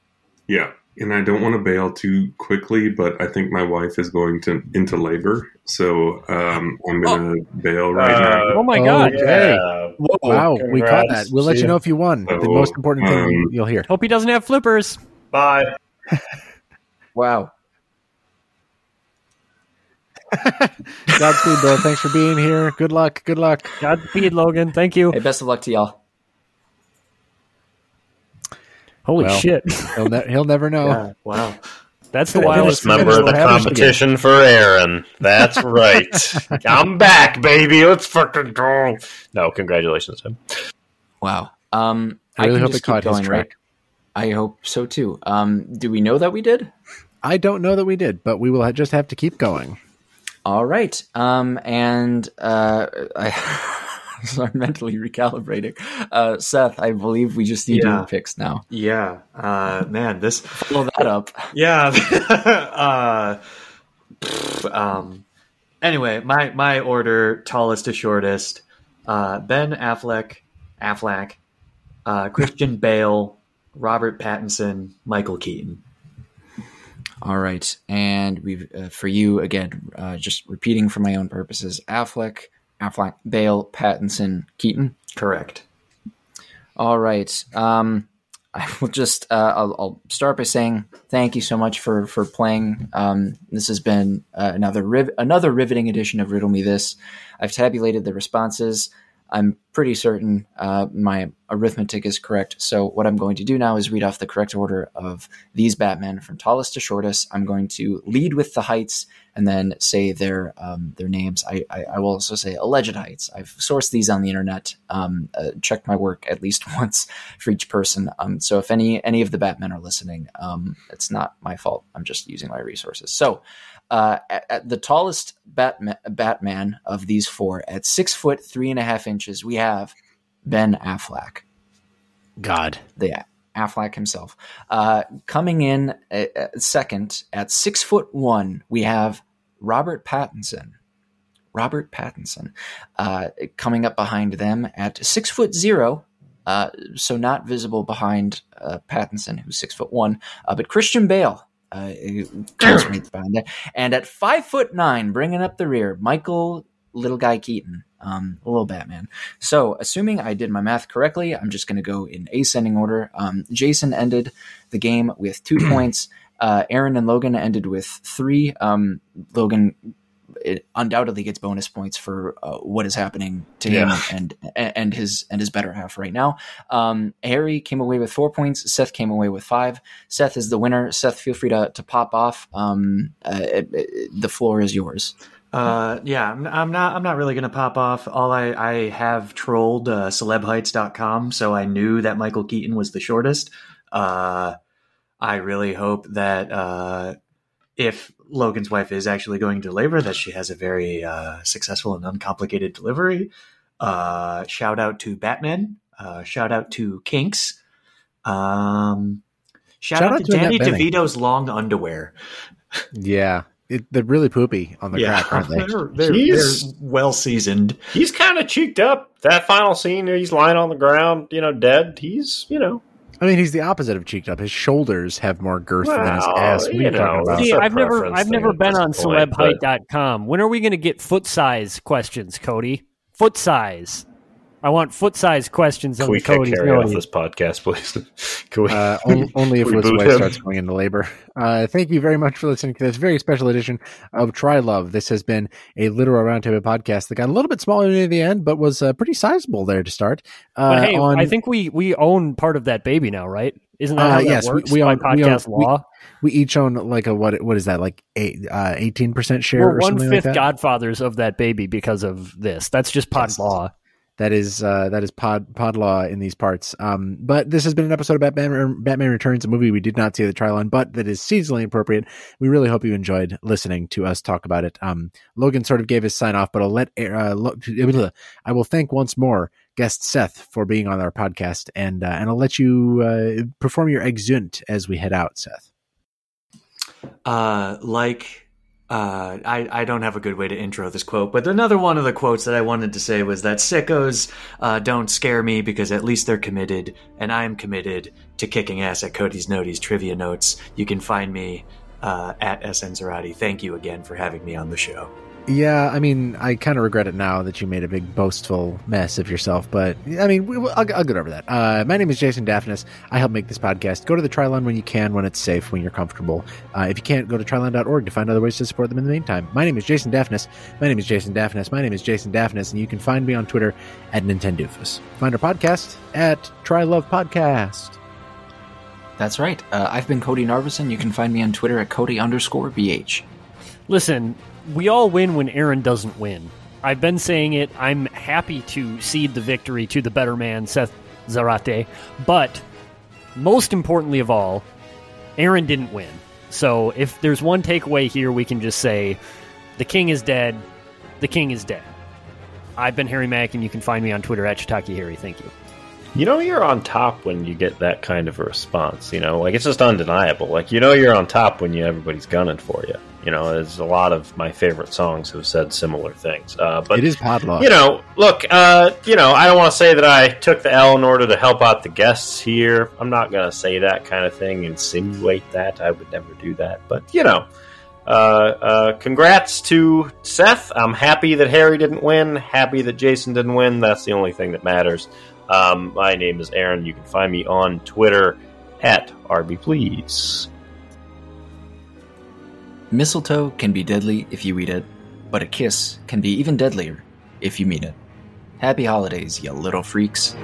Yeah. And I don't want to bail too quickly, but I think my wife is going to into labor. So I'm going to bail right now. Oh, my God. Yeah. Hey. Whoa. Wow. Congrats. We caught that. We'll let you know if you won. So, the most important thing you'll hear. Hope he doesn't have flippers. Bye. Wow. Godspeed, bro. Thanks for being here. Good luck. Good luck. Godspeed, Logan. Thank you. Hey, best of luck to y'all. Holy shit. He'll never know. Yeah, wow. That's the wildest member of the competition for Aaron. That's right. I'm back, baby. Let's fucking go. No, congratulations, Tim. Wow. I really hope it caught his track. I hope so, too. Do we know that we did? I don't know that we did, but we will just have to keep going. All right. I'm mentally recalibrating. Seth, I believe we just need your picks now. Yeah. Man, this... Blow that up. Yeah. Anyway, my order, tallest to shortest, Ben Affleck, Christian Bale, Robert Pattinson, Michael Keaton. All right. And we've for you, again, just repeating for my own purposes, Affleck, Bale, Pattinson, Keaton. Correct. All right. I will just I'll start by saying thank you so much for playing. This has been another riveting edition of Riddle Me This. I've tabulated the responses. I'm pretty certain my arithmetic is correct. So what I'm going to do now is read off the correct order of these Batman from tallest to shortest. I'm going to lead with the heights and then say their names. I will also say alleged heights. I've sourced these on the internet, checked my work at least once for each person. So if any of the Batmen are listening, it's not my fault. I'm just using my resources. So at the tallest Batman of these four, at 6 foot 3.5 inches, we have Ben Affleck. God. The Affleck himself. Coming in second, at 6 foot one, we have Robert Pattinson. Coming up behind them at 6 foot zero, so not visible behind Pattinson, who's 6 foot one, but Christian Bale. And at 5 foot nine, bringing up the rear, Michael Little Guy Keaton, little Batman. So assuming I did my math correctly, I'm just going to go in ascending order. Jason ended the game with 2 points. Aaron and Logan ended with 3. Logan undoubtedly gets bonus points for what is happening to him and his better half right now. Harry came away with 4 points. Seth came away with 5. Seth is the winner. Seth, feel free to pop off. The floor is yours. I'm not really gonna pop off. All I have trolled celebheights.com, so I knew that Michael Keaton was the shortest. I really hope that if Logan's wife is actually going to labor, that she has a very successful and uncomplicated delivery. Shout out to Batman. Shout out to Kinks. Shout out to Danny DeVito's long underwear. Yeah. They're really poopy on the crack, aren't they? They're well seasoned. He's kind of cheeked up. That final scene, he's lying on the ground, dead. He's, I mean, he's the opposite of cheeked up. His shoulders have more girth than his ass. What are you talking about? See, I've never been on celebheight.com. When are we going to get foot size questions, Cody? Foot size. I want foot size questions on Cody's. Can we carry off this podcast, please? Can we, only if his wife starts going into labor. Thank you very much for listening to this very special edition of Try Love. This has been a literal roundtable podcast that got a little bit smaller near the end, but was pretty sizable there to start. But hey, I think we own part of that baby now, right? Isn't that how that works? We own podcast law. We each own like what is that, like 18% share? We're or something like that? 1/5 godfathers of that baby because of this. That's just pod law. That is pod law in these parts. But this has been an episode of Batman Returns, a movie we did not see the trial on, but that is seasonally appropriate. We really hope you enjoyed listening to us talk about it. Logan sort of gave his sign off, but I'll I will thank once more guest Seth for being on our podcast, and I'll let you perform your exunt as we head out, Seth. Like I don't have a good way to intro this quote, but another one of the quotes that I wanted to say was that sickos don't scare me because at least they're committed, and I'm committed to kicking ass at Cody's Noties Trivia Notes. You can find me at SNZerati. Thank you again for having me on the show. Yeah, I mean, I kind of regret it now that you made a big boastful mess of yourself, but I mean, I'll get over that. My name is Jason Daphnis. I help make this podcast. Go to the Trilon when you can, when it's safe, when you're comfortable. If you can't, go to Trilon.org to find other ways to support them in the meantime. My name is Jason Daphnis. My name is Jason Daphnis. My name is Jason Daphnis, and you can find me on Twitter at Nintendoofus. Find our podcast at Trilove Podcast. That's right. I've been Cody Narveson. You can find me on Twitter at Cody_BH. Listen, we all win when Aaron doesn't win. I've been saying it. I'm happy to cede the victory to the better man, Seth Zarate. But most importantly of all, Aaron didn't win. So if there's one takeaway here, we can just say the king is dead. The king is dead. I've been Harry Mack, and you can find me on Twitter at Shiitake Harry. Thank you. You know you're on top when you get that kind of a response, you know? Like, it's just undeniable. Like, you know you're on top when everybody's gunning for you. You know, there's a lot of my favorite songs have said similar things. But it is podlock. You know, look, you know, I don't want to say that I took the L in order to help out the guests here. I'm not going to say that kind of thing, insinuate that. I would never do that. But, you know, congrats to Seth. I'm happy that Harry didn't win. Happy that Jason didn't win. That's the only thing that matters. My name is Aaron. You can find me on Twitter at RBPlease. Mistletoe can be deadly if you eat it, but a kiss can be even deadlier if you mean it. Happy holidays, you little freaks.